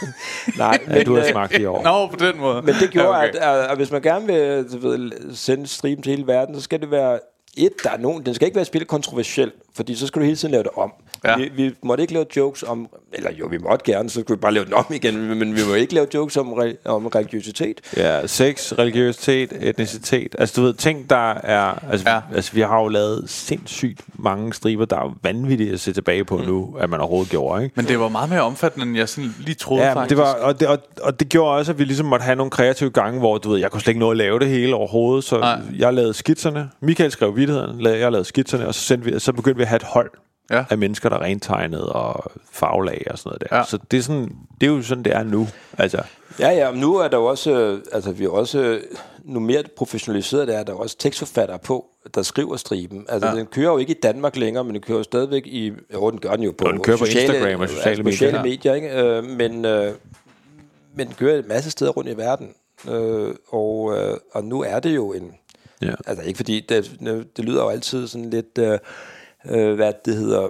Nej, men du har smagt i år. Nå, på den måde. Men det gjorde, at hvis man gerne vil sende striben til hele verden, så skal det være den skal ikke være spillet kontroversielt, fordi så skal du hele tiden lave det om. Ja. Vi måtte ikke lave jokes om, eller jo, vi måtte gerne, så kunne vi bare lave den om igen, men vi må ikke lave jokes om religiøsitet. Ja, sex, religiøsitet, etnicitet. Altså du ved, ting der er, altså, ja. Altså vi har jo lavet sindssygt mange striber, der er vanvittigt at se tilbage på nu, at man overhovedet gjorde, ikke? Men det var meget mere omfattende, end jeg sådan lige troede, ja, faktisk. Det var, og det gjorde også, at vi ligesom måtte have nogle kreative gange, hvor du ved, jeg kunne slet ikke nå at lave det hele overhovedet, så nej. Jeg lavede skitserne. Mikael skrev vittighederne, jeg lavede skitserne, og så begyndte vi at have et hold af mennesker, der rentegnede og farvelag og sådan noget der. Ja. Så det er, sådan, det er jo sådan, det er nu. Altså. Ja, men nu er der også, altså vi er også, nu mere professionaliseret det er, der er også tekstforfattere på, der skriver striben. Altså den kører jo ikke i Danmark længere, men den kører jo stadigvæk i, den gør den jo på, den kører på Instagram og sociale medier, ikke? Men den kører en masse steder rundt i verden. Og nu er det jo en, altså ikke fordi, det lyder jo altid sådan lidt... hvad det hedder,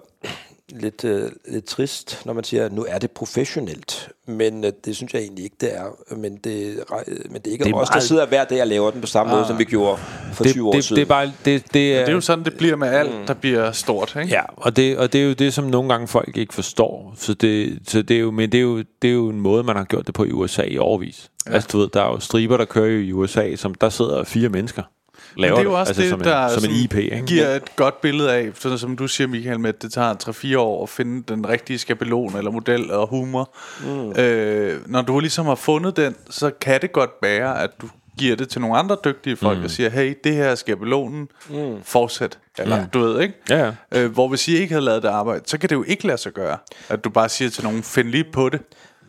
lidt trist, når man siger, at nu er det professionelt. Men det synes jeg egentlig ikke, det er. Men det er ikke det er os, der sidder hver dag og laver den på samme måde, som vi gjorde for 20 år siden. Det er jo sådan, det bliver med alt, der bliver stort. Ikke? Ja, og det er jo det, som nogle gange folk ikke forstår. Så det er jo en måde, man har gjort det på i USA i årevis. Ja. Altså du ved, der er jo striber, der kører i USA, som der sidder 4 mennesker. Men det er jo også altså det, som en IP, giver et godt billede af, sådan som du siger, Mikael, med at det tager 3-4 år at finde den rigtige skabelon eller model og humor. Når du ligesom har fundet den, så kan det godt være, at du giver det til nogle andre dygtige folk og siger, hey, det her er skabelonen, fortsæt. Eller du ved, ikke? Ja. Hvor hvis I ikke havde lavet det arbejde, så kan det jo ikke lade sig gøre, at du bare siger til nogen, find lige på det.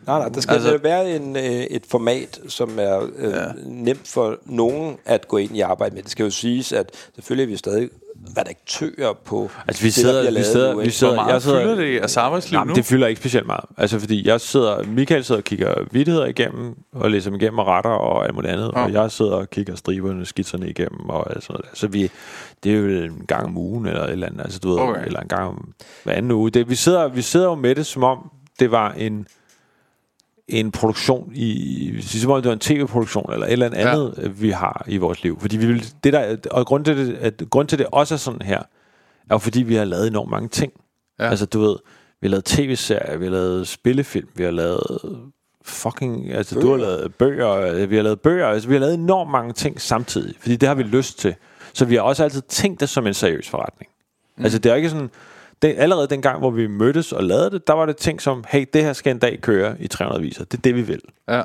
Nej, der skal altså være et format, som er nemt for nogen at gå ind i arbejde med. Det skal jo siges, at selvfølgelig er vi stadig redaktører på... Altså vi sidder hvor meget fylder det af arbejdsliv nu? Det fylder ikke specielt meget. Altså fordi Mikael sidder og kigger vittigheder igennem, og læser dem igennem og retter og alt muligt andet, og jeg sidder og kigger striberne, skitserne igennem og alt sådan noget. Så det er jo en gang om ugen, eller et eller andet, altså du ved, eller en gang om hver anden uge. Vi sidder jo med det, som om det var en produktion som om det var en tv-produktion eller et eller andet vi har i vores liv, fordi vi vil det der, og grund til det også er sådan her, er jo fordi vi har lavet enormt mange ting. Altså du ved, vi har lavet tv-serier, vi har lavet spillefilm, vi har lavet fucking altså bøger. Du har lavet bøger, vi har lavet bøger, altså vi har lavet enormt mange ting samtidig, fordi det har vi lyst til. Så vi har også altid tænkt det som en seriøs forretning. Altså det er ikke sådan. Allerede den gang, hvor vi mødtes og lavede det, der var det ting som, hey, det her skal en dag køre i 300 viser. Det er det, vi vil. Ja.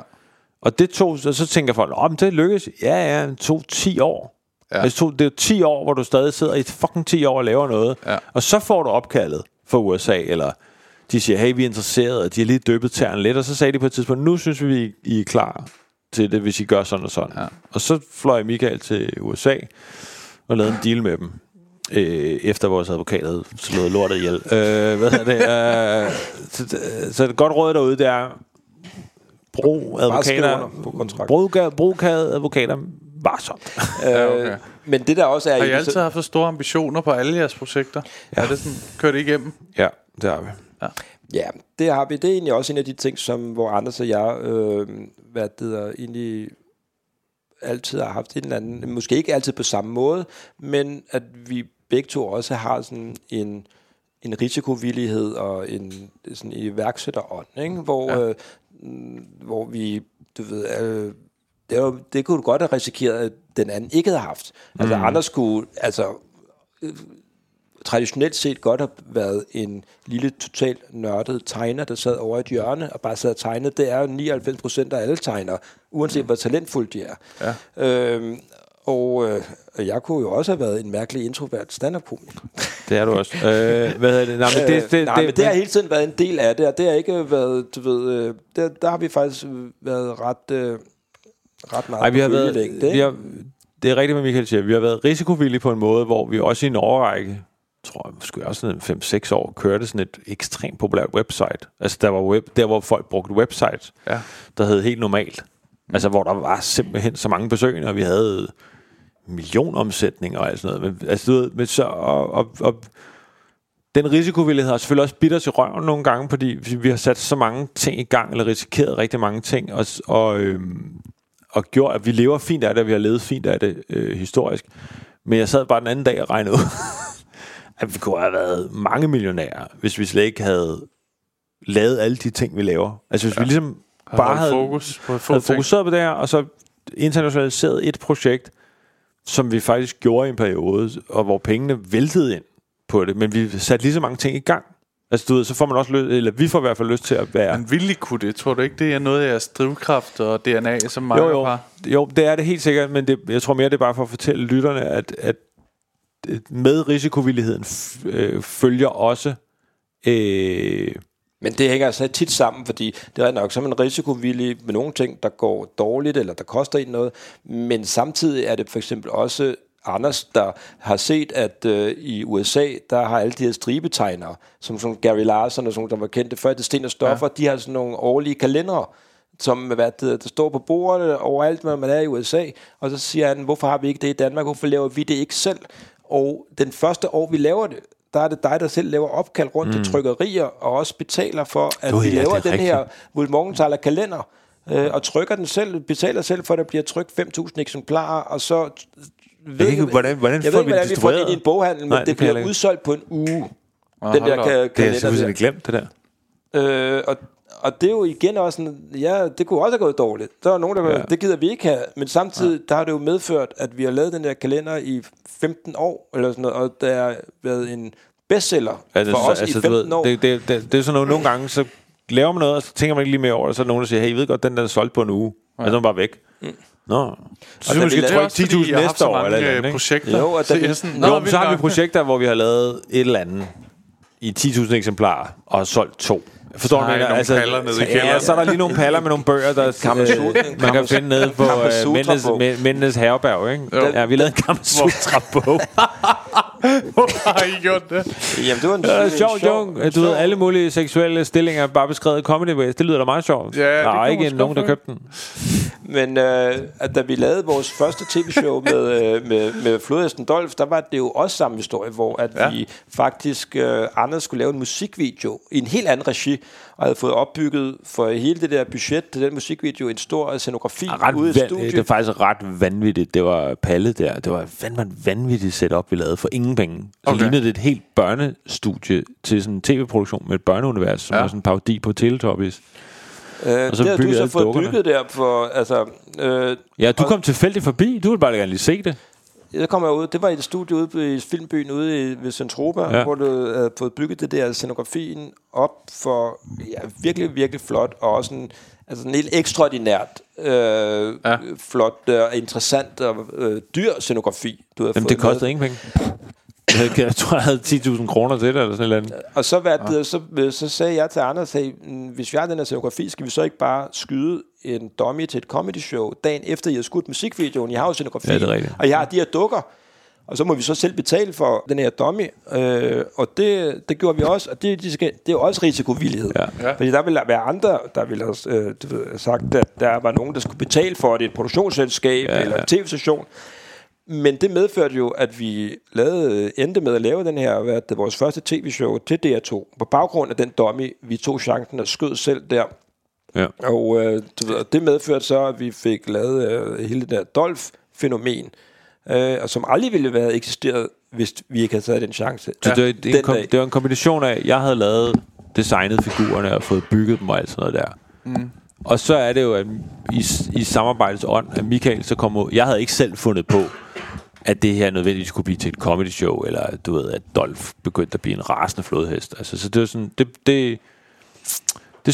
Og det tog, og så tænker folk, om det lykkes. Ja, det tog 10 år. Ja. Altså, det er jo 10 år, hvor du stadig sidder i fucking 10 år og laver noget. Ja. Og så får du opkaldet fra USA, eller de siger, hey, vi er interesserede, og de har lige døbet tæren lidt, og så sagde de på et tidspunkt, nu synes vi, I er klar til det, hvis I gør sådan og sådan. Ja. Og så fløj Mikael til USA og lavede en deal med dem. Efter vores advokat havde slået lortet ihjel. Så et godt råd derude, det er brug advokater varsomt. Okay. Men det der også er, har I altid haft så store ambitioner på alle jeres projekter? Ja. Er det sådan, kørt igennem? Ja, det har vi. Ja, det har vi. Det er egentlig også en af de ting, som hvor Anders og jeg egentlig altid har haft en eller anden, måske ikke altid på samme måde, men at vi begge to også har sådan en risikovillighed og en sådan iværksætterånd, ikke? Hvor vi, du ved, det kunne du godt have risikeret, at den anden ikke havde haft. Altså Anders skulle, traditionelt set godt har været en lille, totalt nørdet tegner, der sad over i et hjørne og bare sad og tegnede. Det er jo 99% af alle tegnere, uanset hvor talentfulde de er. Ja. Og jeg kunne jo også have været en mærkelig introvert stand-up-komiker. Det er du også. Men det har hele tiden været en del af det, og det har ikke været, du ved, der har vi faktisk været ret meget. Ej, vi har været, det, det er rigtigt, hvad Mikael siger. Vi har været risikovillige på en måde, hvor vi også i en overrække, tror jeg måske også sådan 5-6 år, kørte sådan et ekstremt populært website. Altså der var der hvor folk brugte websites, der hed Helt Normalt. Altså hvor der var simpelthen så mange besøgende, og vi havde millionomsætninger og alt sådan noget. Men, altså du ved, den risikovillighed har selvfølgelig også bidt os i røven nogle gange, fordi vi har sat så mange ting i gang, eller risikeret rigtig mange ting, og gjort, at vi lever fint af det, og vi har levet fint af det historisk. Men jeg sad bare den anden dag og regnede ud at vi kunne have været mange millionærer, hvis vi slet ikke havde lavet alle de ting, vi laver. Altså hvis vi ligesom bare havde fokuseret på det her, og så internationaliseret et projekt, som vi faktisk gjorde i en periode, og hvor pengene væltede ind på det, men vi satte lige så mange ting i gang. Altså du ved, så får man også lyst, eller vi får i hvert fald lyst til at være... Men ville I kunne det? Tror du ikke, det er noget af jeres drivkraft og DNA, som mange har? Jo, det er det helt sikkert, men det, jeg tror mere, det er bare for at fortælle lytterne, at med risikovilligheden følger også... Men det hænger altså tit sammen, fordi det er nok som en risikovillig med nogle ting, der går dårligt, eller der koster en noget, men samtidig er det for eksempel også... Anders, der har set, at i USA, der har alle de her stribetegnere, som Gary Larson og sådan nogle, der var kendte før, det Sten og Stoffer, de har sådan nogle årlige kalendere, som der står på bordet overalt, når man er i USA, og så siger han, hvorfor har vi ikke det i Danmark, hvorfor laver vi det ikke selv? Og den første år, vi laver det, der er det dig, der selv laver opkald rundt til trykkerier, og også betaler for, at vi laver den her Wulffmorgenthaler-kalender, og trykker den selv, betaler selv for, at der bliver trykt 5.000 eksemplarer, og så... Jeg ved ikke, hvordan vi får det i en boghandel. Men nej, det bliver udsolgt på en uge. Den der det er selvfølgelig glemt, det der. Og det er jo igen også sådan, ja, det kunne også have gået dårligt. Der er nogen, der det gider vi ikke have. Men samtidig der har det jo medført, at vi har lavet den der kalender i 15 år eller sådan noget, og der har været en bestseller for os i 15 år. Det er sådan noget, nogle gange så laver man noget, og så tænker man ikke lige mere over det. Så er der nogen, der siger, hey, I ved godt, den der er solgt på en uge, og så er den bare væk. Nå, så vi måske tror 10.000 næste år eller projekter. Så har vi projekter, hvor vi har lavet et eller andet i 10.000 eksemplarer og har solgt 2. Forstår du? Altså, så er der lige nogle paller med nogle bøger, der man kan finde nede på Mændenes Herberg, ikke? Ja, vi lavede en Kamasutra-bog. Hvorfor har I gjort det? Jamen, det var en sjov joke. Du ved, alle mulige seksuelle stillinger bare beskrevet comedy-wise. Det lyder da meget sjovt. Der er ikke nogen, der købte den. Men at da vi lavede vores første tv-show med flodhesten Dolph, der var det jo også samme historie, hvor at vi faktisk Anders skulle lave en musikvideo i en helt anden regi, og havde fået opbygget for hele det der budget til den musikvideo en stor scenografi ude i studiet. Det var faktisk ret vanvittigt. Det var Palle der. Det var vanvittigt setup, vi lavede for ingen penge. Så lignede det et helt børnestudie til sådan en tv-produktion med et børneunivers, som var sådan en parodi på Teletubbies. Og så det har du så fået bygget der for, altså, du kom tilfældigt forbi. Du ville bare gerne lige se det. Jeg kom ud. Det var i et studie ude i Filmbyen ude ved Centropa, hvor du havde fået bygget det der scenografien op for virkelig, virkelig flot. Og også en helt ekstraordinært flot og interessant og dyr scenografi du havde. Jamen fået det kostede ingen penge. Jeg tror, jeg havde 10.000 kroner til det eller sådan noget. Og så sagde jeg til Anders, hey, hvis vi har den her scenografi, skal vi så ikke bare skyde en dummy til et comedy show dagen efter I har skudt musikvideoen? Jeg har jo scenografi, og jeg har de her dukker, og så må vi så selv betale for den her dummy. Og det gjorde vi også. Og det er jo også risikovillighed, fordi der ville være andre, der ville have sagt, at der var nogen, der skulle betale for det, et produktionsselskab eller en tv-station. Men det medførte jo, at vi endte med at lave den her, vores første tv-show til DR2, på baggrund af den dummy, vi tog chancen og skød selv der. Ja. Og det medførte så, at vi fik lavet hele det der Dolph-fænomen, og som aldrig ville have eksisteret, hvis vi ikke havde taget den chance. Så det var en kombination af, jeg havde designet figurerne og fået bygget dem og alt sådan noget der. Mm. Og så er det jo, at i samarbejdets ånd, at Mikael så kom ud. Jeg havde ikke selv fundet på, at det her nødvendigvis kunne blive til et comedy show, eller du ved, at Dolph begyndte at blive en rasende flodhest. Altså, så det var sådan, det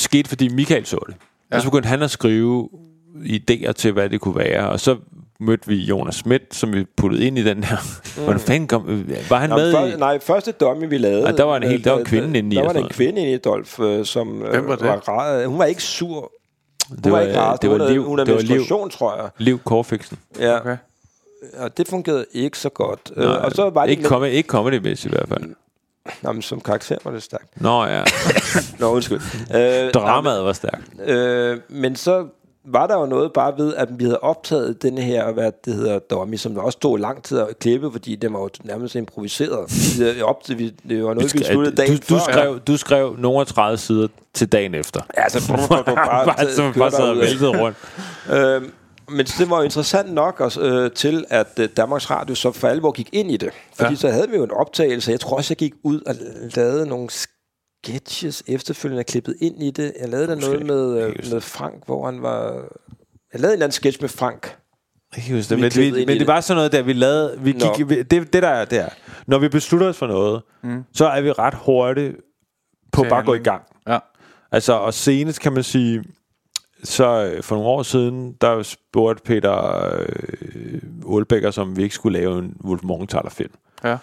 skete, fordi Mikael så det. Og så begyndte han at skrive idéer til, hvad det kunne være. Og så mødte vi Jonas Schmidt, som vi puttede ind i den her. Hvordan fanden kom... Var han med i... Nej, første dummy, vi lavede... der var en helt... Der var kvinden inde i... Der var en kvinde inde i Dolph, som... Hvem var det? Hun var ikke sur... Det var Liv, tror jeg. Liv Korfiksen. Ja. Okay. Og det fungerede ikke så godt. Nå, og så var ikke comedy-mæssigt i hvert fald. Nå, men som karakter var det stærkt. Nå ja. Nå, undskyld. Dramaet var stærkt. Men så var der jo noget bare ved, at vi havde optaget den her, hvad det hedder, dummy, som der også tog lang tid at klippe, fordi den var jo nærmest improviseret. Det var noget, vi sluttede dagen før. Du skrev nogle af 30 sider til dagen efter. Ja, så bare sad og væltede rundt. Men det var jo interessant nok også, til, at Danmarks Radio så for alvor gik ind i det. Fordi så havde vi jo en optagelse. Jeg tror også, jeg gik ud og lavede nogle sketches efterfølgende klippet ind i det. Jeg lavede der noget med Frank, hvor han var... Jeg lavede en eller anden sketch med Frank. Men det var sådan noget, der vi lavede... Det der. Når vi beslutter os for noget, så er vi ret hurtigt på bare at gå i gang. Ja. Altså, og senest kan man sige... Så for nogle år siden, der spurgte Peter Aalbækker, som vi ikke skulle lave en Wulffmorgenthaler-film. Ja.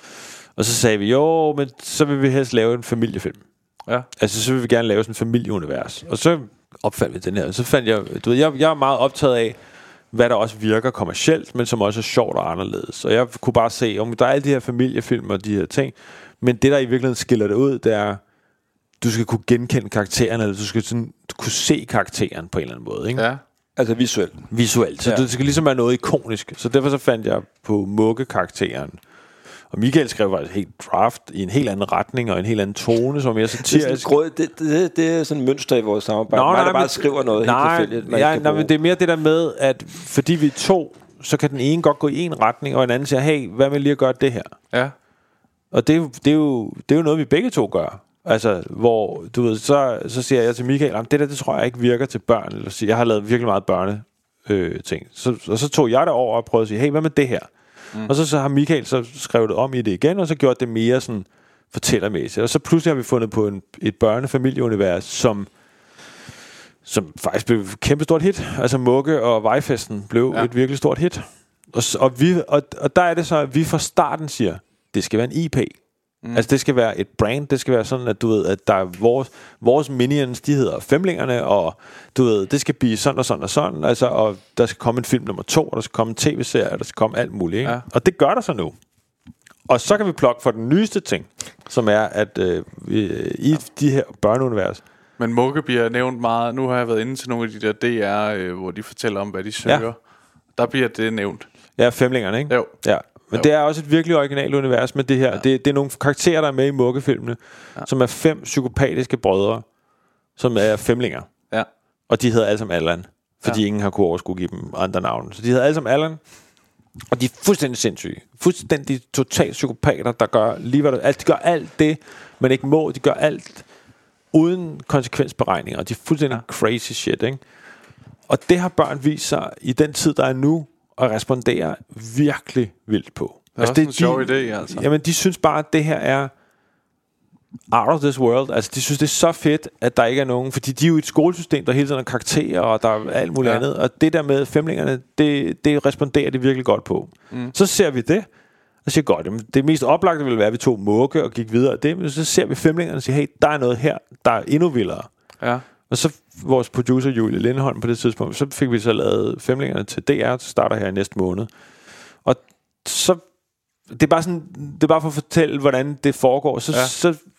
Og så sagde vi, jo, men så vil vi helst lave en familiefilm. Ja. Altså, så vil vi gerne lave sådan en familieunivers. Og så opfandt vi den her. Så fandt jeg, du ved, jeg er meget optaget af, hvad der også virker kommercielt, men som også er sjovt og anderledes. Og jeg kunne bare se, om der er alle de her familiefilm og de her ting, men det, der i virkeligheden skiller det ud, det er... Du skal kunne genkende karakteren, eller du skal sådan, du kunne se karakteren på en eller anden måde, ikke? Ja. Altså visuelt. Visuelt. Så det skal ligesom være noget ikonisk. Så derfor så fandt jeg på Mukke-karakteren. Og Mikael skrev faktisk et helt draft i en helt anden retning og en helt anden tone, som jeg satirisk. Det er sådan et mønster i vores samarbejde. Men det er mere det der med, at fordi vi er to, så kan den ene godt gå i en retning, og den anden siger, hey, hvad med lige at gøre det her? Ja. Og det er jo noget, vi begge to gør. Altså, hvor, du ved, så siger jeg til Mikael, det der, det tror jeg ikke virker til børn. Eller jeg har lavet virkelig meget børneting. Og så tog jeg det over og prøvede at sige, hey, hvad med det her? Og så har Mikael så skrevet det om i det igen, og så gjort det mere sådan fortællermæssigt. Og så pludselig har vi fundet på et børnefamilieunivers, som faktisk blev et kæmpestort hit. Altså Mukke og Vejfesten blev et virkelig stort hit. Og der er det så, at vi fra starten siger, det skal være en IP. Altså det skal være et brand. Det skal være sådan, at du ved, at der er vores minions, de hedder Femlingerne, og du ved, det skal blive sådan og sådan og sådan. Altså, og der skal komme en film nummer 2, og der skal komme en tv-serie, og der skal komme alt muligt, ikke? Ja. Og det gør der så nu. Og så kan vi plukke for den nyeste ting, som er at i de her børneunivers. Men Mukke bliver nævnt meget. Nu har jeg været inde til nogle af de der DR, hvor de fortæller om, hvad de søger. Ja. Der bliver det nævnt. Ja, Femlingerne, ikke? Jo. Ja. Men det er også et virkelig originalt univers med det her. Det er nogle karakterer, der er med i Mukkefilmene, som er 5 psykopatiske brødre, som er femlinger. Ja. Og de hedder alle sammen Allan, fordi ingen har kunnet overskue give dem andre navne. Så de hedder alle sammen Allan, og de er fuldstændig sindssyge. Fuldstændig totalt psykopater, der gør lige hvad der... Altså, de gør alt det, man ikke må. De gør alt uden konsekvensberegninger. Og de er fuldstændig crazy shit, ikke? Og det har børn vist sig i den tid, der er nu, og responderer virkelig vildt på. Det er altså, en sjov idé, altså. Jamen, de synes bare, at det her er out of this world. Altså, de synes, det er så fedt, at der ikke er nogen... Fordi de er jo et skolesystem, der hele tiden har karakterer, og der er alt muligt andet. Og det der med femlingerne, det responderer de virkelig godt på. Så ser vi det, og siger, godt, jamen, det mest oplagte ville være, at vi tog Mukke og gik videre af det. Men så ser vi femlingerne og siger, hey, der er noget her, der er endnu vildere. Ja. Og så vores producer Julie Lindholm på det tidspunkt, så fik vi så lavet Femlingerne til DR, der starter her i næste måned. Og så det er bare sådan, det er bare for at fortælle, hvordan det foregår.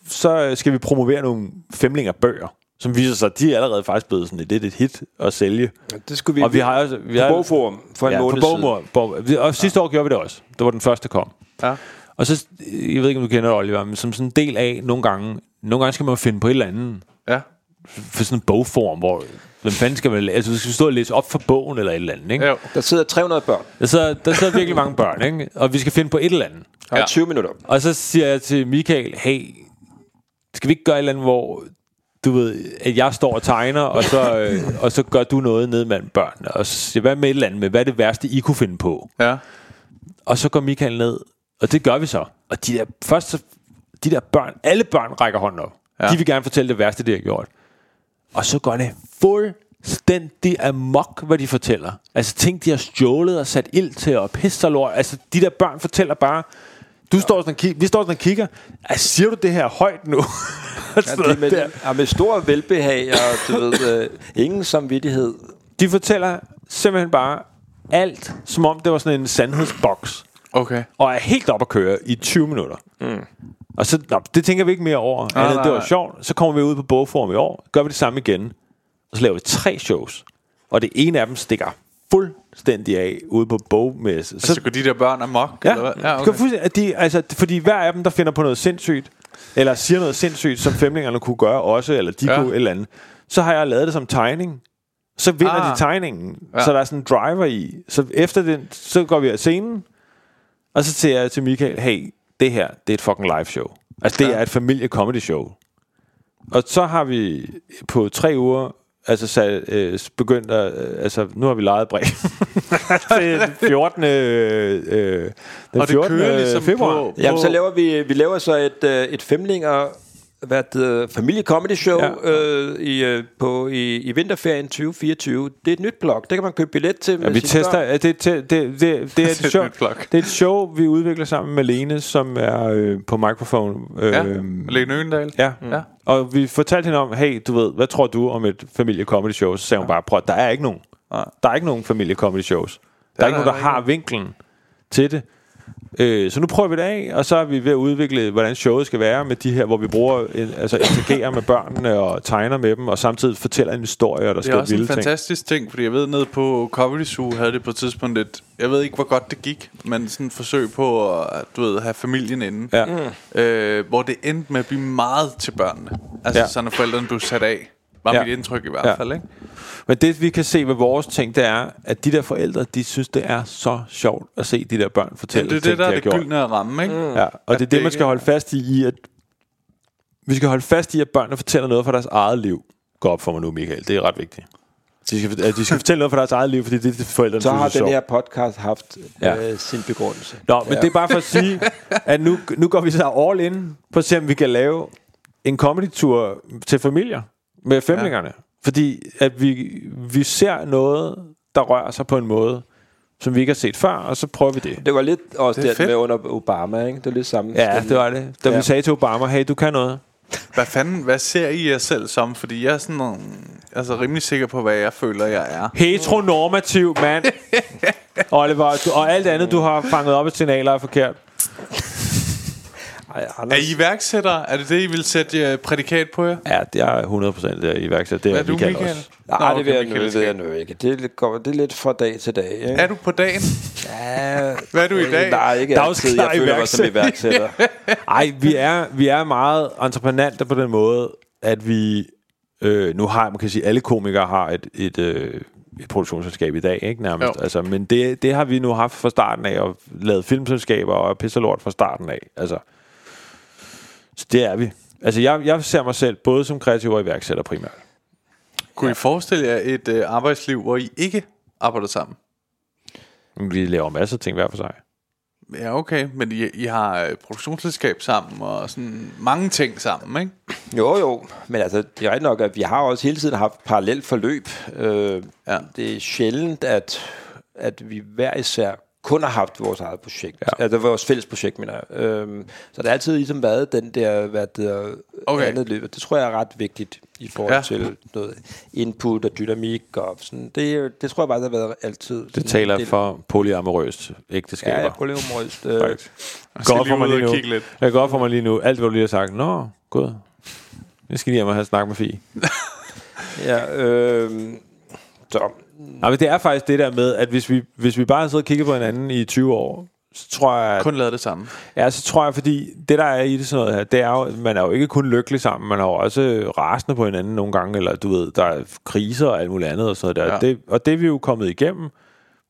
Så skal vi promovere nogle Femlinger bøger, som viser sig, de er allerede faktisk blevet sådan et hit at sælge. Ja, det skulle vi. Og vi har også Bogforum for en måned siden. Og sidste år gjorde vi det også. Det var den første, der kom. Ja. Og så, jeg ved ikke om du kender det, Oliver, men som sådan en del af nogle gange skal man finde på et eller andet. Ja. For sådan en bogform, hvor hvem fanden skal man, altså du skal stå og læse op for bogen eller et eller andet, ikke? Jo. Der sidder 300 børn. Der sidder virkelig mange børn, ikke? Og vi skal finde på et eller andet. Ja. 20 minutter. Og så siger jeg til Mikael, hey, skal vi ikke gøre et eller andet, hvor du ved, at jeg står og tegner, og så gør du noget ned med børn. Og så siger, hvad med et eller andet med, hvad er det værste I kunne finde på? Ja. Og så går Mikael ned, og det gør vi så. Og de der børn, alle børn rækker hånden op. Ja. De vil gerne fortælle det værste, de har gjort. Og så går det fuldstændig amok, hvad de fortæller. Altså ting, de har stjålet og sat ild til og pisse og lort. Altså de der børn fortæller bare, vi står sådan og kigger, altså siger du det her højt nu? Med stor velbehag og du ved, ingen samvittighed. De fortæller simpelthen bare alt, som om det var sådan en sandhedsboks. Okay. Og er helt op at køre i 20 minutter. Og så, det tænker vi ikke mere over. Det var sjovt. Så kommer vi ud på Bogforum i år, gør vi det samme igen, og så laver vi 3 shows. Og det ene af dem stikker fuldstændig af ude på bogmesse. Så går de der børn amok? Ja, okay. Fordi hver af dem, der finder på noget sindssygt, eller siger noget sindssygt, som femlingerne kunne gøre også, eller de kunne et eller andet. Så har jeg lavet det som tegning, så vinder de tegningen, så der er sådan en driver i. Så efter den, så går vi af scenen, og så siger jeg til Mikael, hey, det her, det er et fucking live show. Altså det er et familie comedy show. Og så har vi på 3 uger altså sat, begyndt at altså nu har vi lejet brev den 14. Den 14. Ligesom februar på. Jamen så laver vi laver så et femlinger familie comedy show i vinterferien 2024. Det er et nyt blog. Det kan man købe billet til. Ja, vi tester. Det er et show. Det er et show vi udvikler sammen med Lene, som er på mikrofon. Lene Øgendal. Ja. Mm. Ja. Og vi fortalte hende om, hey, du ved, hvad tror du om et familie comedy show? Så sagde hun bare, prøv, der er ikke nogen. Der er ikke nogen familie comedy shows. Der er ikke nogen der har vinklen til det. Så nu prøver vi det af, og så er vi ved at udvikle, hvordan showet skal være med de her, hvor vi bruger, altså interagerer med børnene og tegner med dem, og samtidig fortæller en historie, og der sker vilde ting. Det er også en fantastisk ting, fordi jeg ved, nede på Comedy Zoo havde det på et tidspunkt et, jeg ved ikke, hvor godt det gik, men sådan et forsøg på at, du ved, have familien inde, hvor det endte med at blive meget til børnene. Altså sådan, at forældrene blev sat af. Var mit indtryk i hvert fald, ikke? Men det vi kan se ved vores ting, det er, at de der forældre, de synes det er så sjovt at se de der børn fortælle ting, de har gjort. Det er det der, det gyldne at ramme, ikke? Ja, og det er det man skal holde fast i, at vi skal holde fast i, at børnene fortæller noget fra deres eget liv. Gå op for mig nu, Mikael, det er ret vigtigt. De skal fortælle noget fra deres eget liv, fordi det er forældrene. Så har den her podcast haft sin begrundelse. Nå, men det er bare for at sige, at nu går vi så all in på at se, om vi kan lave en comedy-tur til familier med femlingerne. Fordi at vi ser noget, der rører sig på en måde, som vi ikke har set før, og så prøver vi det. Det var lidt også det med under Obama, ikke? Det var lidt samme. Ja, det var det. Da vi sagde til Obama, hey, du kan noget. Hvad fanden, hvad ser I jer selv som? Fordi jeg er sådan altså rimelig sikker på, hvad jeg føler, jeg er. Heteronormativ, mand. Oliver, og alt andet, du har fanget op i signaler, er forkert. Er I iværksættere? Er det det, I vil sætte prædikat på jer? Ja, det er 100% det er iværksætter. Hvad er du, Mikael? Også. Nej, det vil jeg nu ikke. Det er lidt fra dag til dag, ikke? Er du på dagen? Ja. Hvad er du i dag? Nej, ikke altid. Jeg føler mig som iværksætter. Ej, vi er meget entreprenante på den måde, at vi nu har, man kan sige, alle komikere har et produktionsselskab i dag, ikke nærmest. Altså, men det har vi nu haft fra starten af, og lavet filmselskaber og pisse lort fra starten af. Altså, så det er vi. Altså jeg ser mig selv både som kreativ og iværksætter primært. Kunne I forestille jer et arbejdsliv, hvor I ikke arbejder sammen? Vi laver masser af ting hver for sig. Ja, okay. Men I har produktionsselskab sammen og sådan mange ting sammen, ikke? Jo. Men altså, det er rigtigt nok, at vi har også hele tiden haft parallelt forløb. Det er sjældent, at vi hver især kun har haft vores eget projekt. Ja. Altså vores fælles projekt, mener jeg. Så det har altid ligesom været den der, hvad det er, andet løb. Det tror jeg er ret vigtigt i forhold til noget input og dynamik og sådan. Det tror jeg bare, der har været altid. Det taler for polyamorøst ægteskaber. Ja, polyamorøst. Jeg går op for mig lige nu. Alt, hvad du lige har sagt. Nå, god. Jeg skal lige hjem og have snak med Fie. Så... Nej, men det er faktisk det der med, at hvis vi bare sidder og kigger på hinanden i 20 år, så tror jeg at, kun lader det samme. Ja, så tror jeg, fordi det der er i det sådan noget her, det er jo, man er jo ikke kun lykkelig sammen, man er jo også rasende på hinanden nogle gange, eller du ved, der er kriser og alt muligt andet og sådan der. Ja. Og det er vi jo kommet igennem.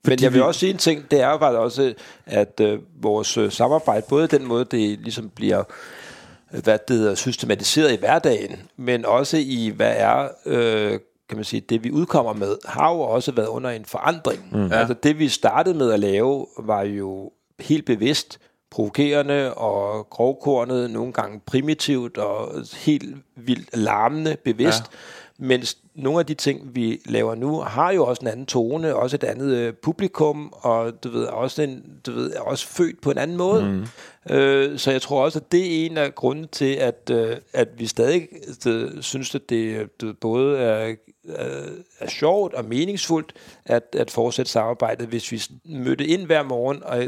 Men jeg vil også sige en ting, det er jo bare også, at vores samarbejde, både den måde det ligesom bliver systematiseret i hverdagen, men også i hvad er kan man sige, det vi udkommer med, har jo også været under en forandring. Altså det vi startede med at lave, var jo helt bevidst provokerende og grovkornet, nogle gange primitivt og helt vildt larmende bevidst, mens nogle af de ting vi laver nu, har jo også en anden tone, også et andet publikum, og er også født på en anden måde. Så jeg tror også, at det er en af grundene til, at vi stadig synes, at det både er sjovt og meningsfuldt at fortsætte samarbejdet. Hvis vi mødte ind hver morgen og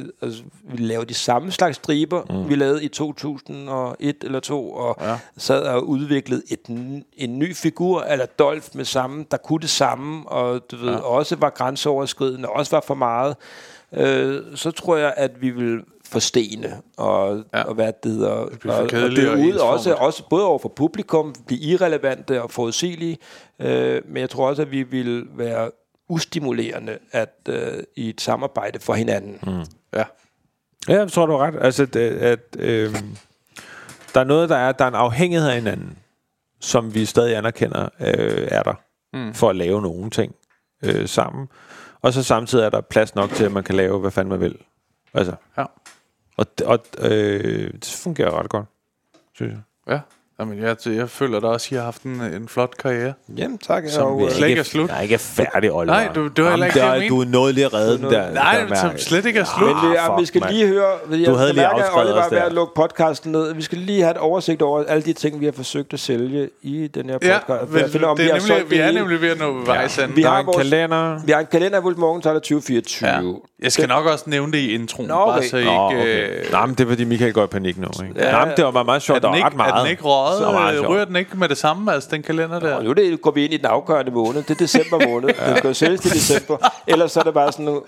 vi lavede de samme slags striber, vi lavede i 2001 eller 2, og sad og udviklede en ny figur, eller Dolph med samme, der kunne det samme, og også var grænseoverskridende, også var for meget, så tror jeg, at vi vil forstene og, ja, og hvad det hedder, og det er ude også både over for publikum, blive irrelevante og forudsigelige, men jeg tror også, at vi vil være ustimulerende at, i et samarbejde for hinanden. Mm. Ja. Ja, jeg tror, du har ret. Altså, at der er noget, der er en afhængighed af hinanden, som vi stadig anerkender er der, for at lave nogle ting sammen. Og så samtidig er der plads nok til, at man kan lave, hvad fanden man vil. Altså. Ja. Og det fungerer ret godt, synes jeg. Ja. Jamen, jeg føler da også, at I har haft en flot karriere. Jamen, tak. Jeg er ikke færdig, Oliver. Nej, du har heller ikke det, jeg mener. Du er nået lige at redde den der. Nej, der som slet ikke er slut. Men vi skal lige høre. Du havde lige afskrevet os der. At lukke podcasten ned. Vi skal lige have et oversigt over alle de ting, vi har forsøgt at sælge i den her podcast. Ja, vi er nemlig ved at nå vejsanden. Vi har en kalender. Vi har en kalender af Wulffmorgenthaler 2024. Jeg skal nok også nævne det i introen. Nej, men det er fordi Mikael går i panik nu. Nej, men det var meget sjovt. Der var ret meget. Rører den ikke med det samme, altså den kalender der? Jo, det går vi ind i den afgørende måned. Det er december måned. Ja. Den går sælges til december. Ellers så er det bare sådan nogle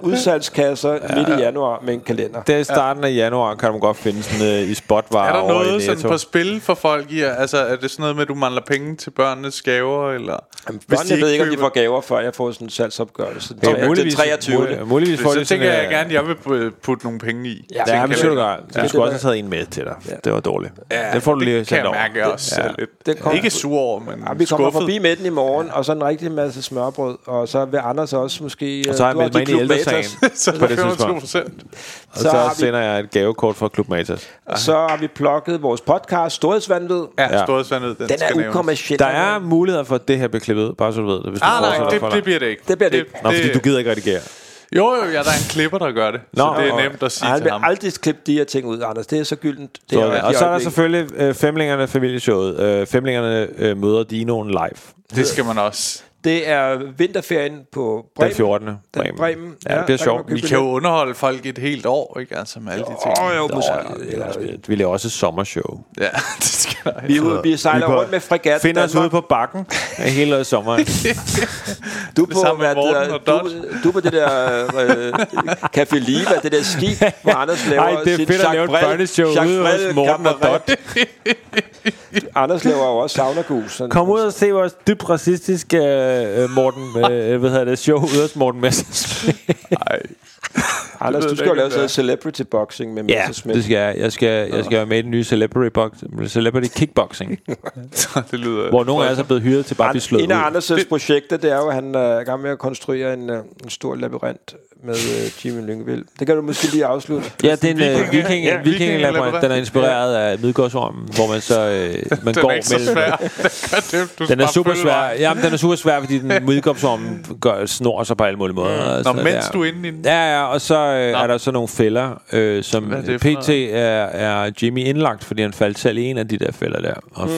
udsalgskasser midt i januar med en kalender. Det er i starten af januar, kan man godt finde sådan i spotvarer. Er der noget sådan på spil for folk i? Altså er det sådan noget med, at du mangler penge til børnenes gaver? Eller? Jamen, børnene ved ikke, om de får gaver, før jeg får sådan en salgsopgørelse. Det er muligvis, 23. Så tænker jeg gerne, at jeg vil putte nogle penge i. Ja, men du skulle også have taget en med til dig. Det var dårligt. Det får du lige sendt over. Det ikke sur over, men skuffet. Vi kommer forbi med den i morgen, og så en rigtig masse smørbrød, og så vil Anders også måske... Og så har jeg meldt mig ind i ældresagen på det tidspunkt. Og så sender jeg et gavekort fra Klub Matas. Så har vi plukket vores podcast, Storhedsvandved. Ja, Storhedsvandved. Den er ukommerciel. Der er muligheder for, at det her bliver klippet, bare så du ved det. Nej, det bliver det ikke. Det bliver det ikke. Nå, fordi du gider ikke redigere. Jo, der er en klipper, der gør det. Så det er nemt at sige til ham. Han vil aldrig klippe de her ting ud, Anders. Det er så gyldent. Og så er der selvfølgelig Femlingerne familieshowet. Femlingerne møder Dinoen live. Det skal man også. Det er vinterferien på Bremen. Den 14. Bremen. Ja, det bliver sjovt. Vi kan jo underholde folk et helt år, ikke? Altså med alle de ting. Vi laver også et sommershow. Ja, det skal der. Vi sejler rundt med fregat. Finder os ude på bakken hele sommeren. Du på det der Café Liva, det der skib, hvor Anders laver sit Jacques Brel Morten og Dot. Anders laver jo også saunagus. Kom ud og se vores dybt racistiske Morten, hvad hedder det, show ude hos Morten Messerschmidt. Nej. Anders, du skal jo lave sådan celebrity boxing med Messerschmidt. Ja, det skal jeg. Jeg skal være med i den nye celebrity kickboxing. Det lyder. Hvor nogen af os er blevet hyret til bare at blive slået ud. En af Anders' projekter, det er jo, at han er gang med at konstruere en stor labyrint med Jimmy Lyngevild. Det kan du måske lige afslutte. Ja, det er en vikingelap. Den er inspireret af Midgårdsormen, hvor man så man går mellem. Den er super svær. Ja, den er super svær, fordi den Midgårdsormen snor sig på alle mulige måder. Altså, nå, mens du er inde i den. Ja, og så er der så nogle fælder, som PT er Jimmy indlagt, fordi han faldt selv i en af de der fælder der og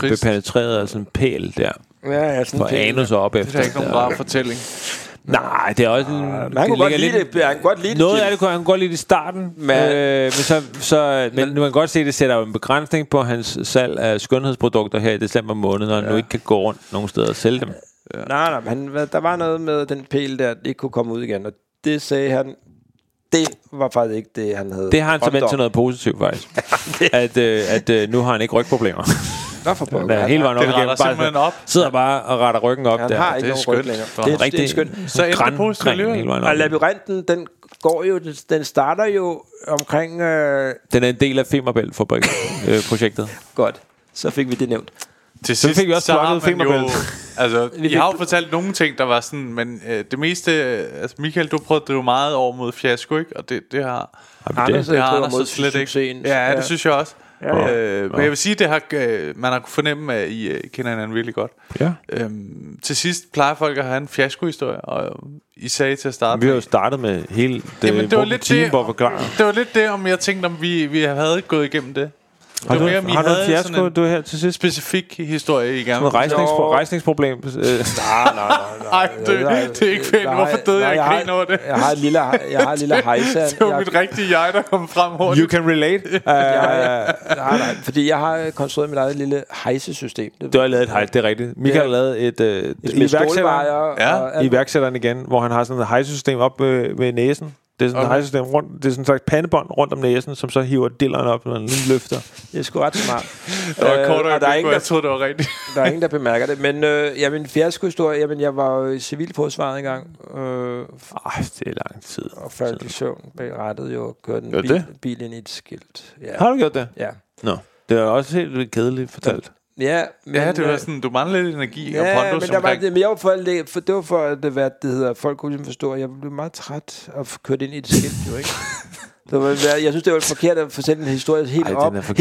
fik penetreret af sådan en pæl der. Ja, sådan en pæl. Anus op efter. Det er ikke nogen rar fortælling. Nej, det er også han kan godt lide det. Noget af det kunne han godt lide i starten, men nu kan godt se, at det sætter jo en begrænsning på hans salg af skønhedsprodukter her i december måned, og nu ikke kan gå rundt nogen steder og sælge dem. Ja. Nej, men der var noget med den pæl der, det ikke kunne komme ud igen, og det sagde han. Det var faktisk ikke det, han havde. Det har han så vendt til noget positivt faktisk. at nu har han ikke rygproblemer. Hele vejen op igennem bare sidder bare og retter ryggen op. Han har ikke nogen ryg længere. Det er skønt. Så endte det positivt løbet. Og labyrinten, den går jo, den starter jo omkring den er en del af Femerbælt-fabrikken projektet. Godt, så fik vi det nævnt. Til sidst, så fik vi også plukket Femerbælt. Altså, jeg har jo fortalt nogle ting, der var sådan, men det meste... Altså, Mikael, du prøvede at drive meget over mod fiasko, ikke? Og det har... Anders mod slet ikke. Ja, det synes jeg også. Ja. Men jeg vil sige, det har, man har kunnet fornemme, at I kender hinanden virkelig godt. Ja. Til sidst plejer folk at have en fiaskohistorie, og I sagde til at starte. Vi har jo startet med hele det var det. Det var lidt det, om jeg tænkte, om vi havde gået igennem det. Har du en fiasko, du er her til sidst? Specifik historie, I gerne vil. Sådan et rejsningsproblem. Nej, det er ikke fint. Hvorfor døde jeg ikke over det? Jeg har en lille hejsa. Det var mit rigtige jeg, der kom frem hurtigt. You can relate. Nej, fordi jeg har konstrueret mit eget lille hejsesystem. Du har lavet et hejse, det er rigtigt. Mikael har lavet et iværksætteren igen, hvor han har sådan et hejsesystem op ved næsen. Det er sådan en hejsestem rundt, det er sådan en slags pandebånd rundt om næsen, som så hiver dilleren op, når den lige løfter. Det er sgu ret smart. Der er ingen, der bemærker det. Men jamen, fiaskohistorie, jamen, jeg var jo i civilforsvaret engang. Det er lang tid. Og faldt i søvn bag rattet, jo, kørte en bil ind i et skilt. Ja. Har du gjort det? Ja. Nå, det er også helt kedeligt fortalt. Ja, men det var sådan, du mangler lidt energi, ja, og pondus omkring. Ja, men jeg var for at det hedder, folk kunne forstå, at jeg blev meget træt og kørt ind i det skilt, jo ikke? Jeg synes, det var forkert at fortælle en historie helt op. Jeg gør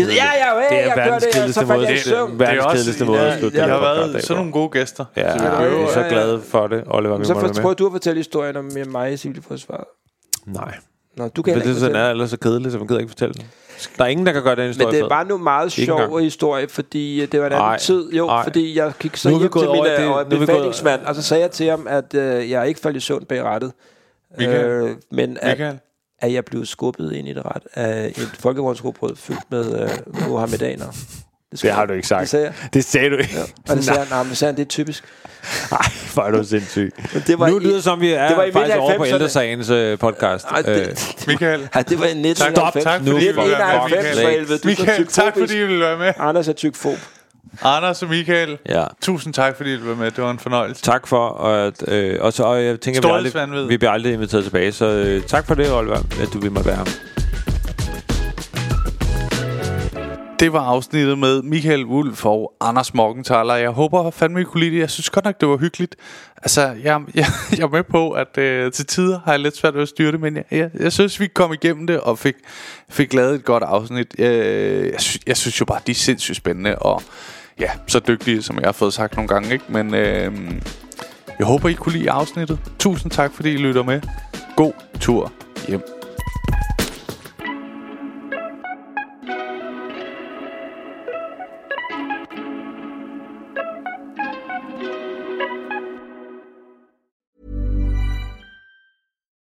det, og så faldt jeg i søvn. Det er verdens kedeligste måde at slutte. Jeg har været sådan nogle gode gæster. Ja, jeg er så glad for det, Oliver. Så prøvede du at fortælle historien om mig i civilforsvaret? Nej. Nå, du kan ikke fortælle. Det er ellers så kedeligt, så man gider ikke fortælle den. Der er ingen, der kan gøre den historie. Men det var nu meget sjov historie, fordi det var en anden tid. Jo, fordi jeg gik så hjem til min befalingsmand, og så sagde jeg til ham, at jeg ikke faldt i søvn bag rattet. Men at jeg blev skubbet ind i det ret af et folkevognsrugbrød fyldt med mohammedanere. Det har du ikke sagt. Det sagde du ikke. Ja. Og det sagde han, det er typisk. Nej, hvor er du sindssyg. Nu lyder det som, vi er faktisk over på Ældresagens podcast. Mikael. Det var i 1991. Tak fordi I ville være med. Mikael, tak fordi I ville være med. Anders er tykfob. Anders og Mikael, ja. Tusind tak fordi du var med. Det var en fornøjelse. Tak for at, og så jeg tænker vi bliver aldrig inviteret tilbage. Så tak for det, Oliver, at du vil mig være. Det var afsnittet med Mikael Wulff og Anders Morgenthaler. Jeg håber fandme I kunne lide det. Jeg synes godt nok det var hyggeligt. Altså jeg er med på at til tider har jeg lidt svært ved at styre det, men jeg synes vi kom igennem det og fik lavet et godt afsnit. Jeg synes jo bare de er sindssygt spændende og ja, så dygtige som jeg har fået sagt nogle gange, ikke? Men jeg håber I kunne lide afsnittet. Tusind tak fordi I lytter med. God tur hjem.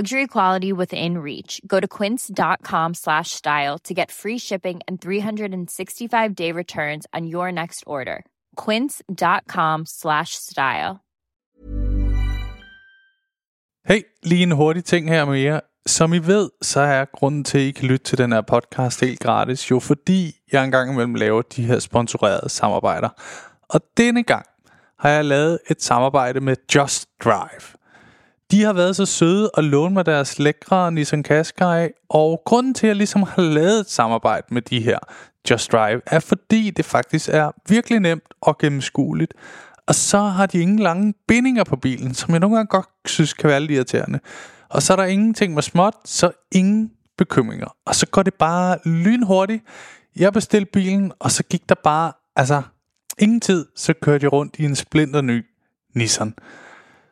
Luxury quality within reach. Go to quince.com/style to get free shipping and 365-day returns on your next order. Quince.com/style. Hey, lige en hurtig ting her med jer. Som I ved, så er grunden til, at I kan lytte til den her podcast helt gratis, jo fordi jeg engang imellem laver de her sponsorerede samarbejder. Og denne gang har jeg lavet et samarbejde med Just Drive. De har været så søde at låne mig deres lækre Nissan Qashqai, og grunden til, at jeg ligesom har lavet et samarbejde med de her Just Drive, er fordi det faktisk er virkelig nemt og gennemskueligt. Og så har de ingen lange bindinger på bilen, som jeg nogle gange godt synes kan være lidt irriterende. Og så er der ingenting med småt, så ingen bekymringer. Og så går det bare lynhurtigt. Jeg bestilte bilen, og så gik der bare, ingen tid, så kørte jeg rundt i en splinterny Nissan.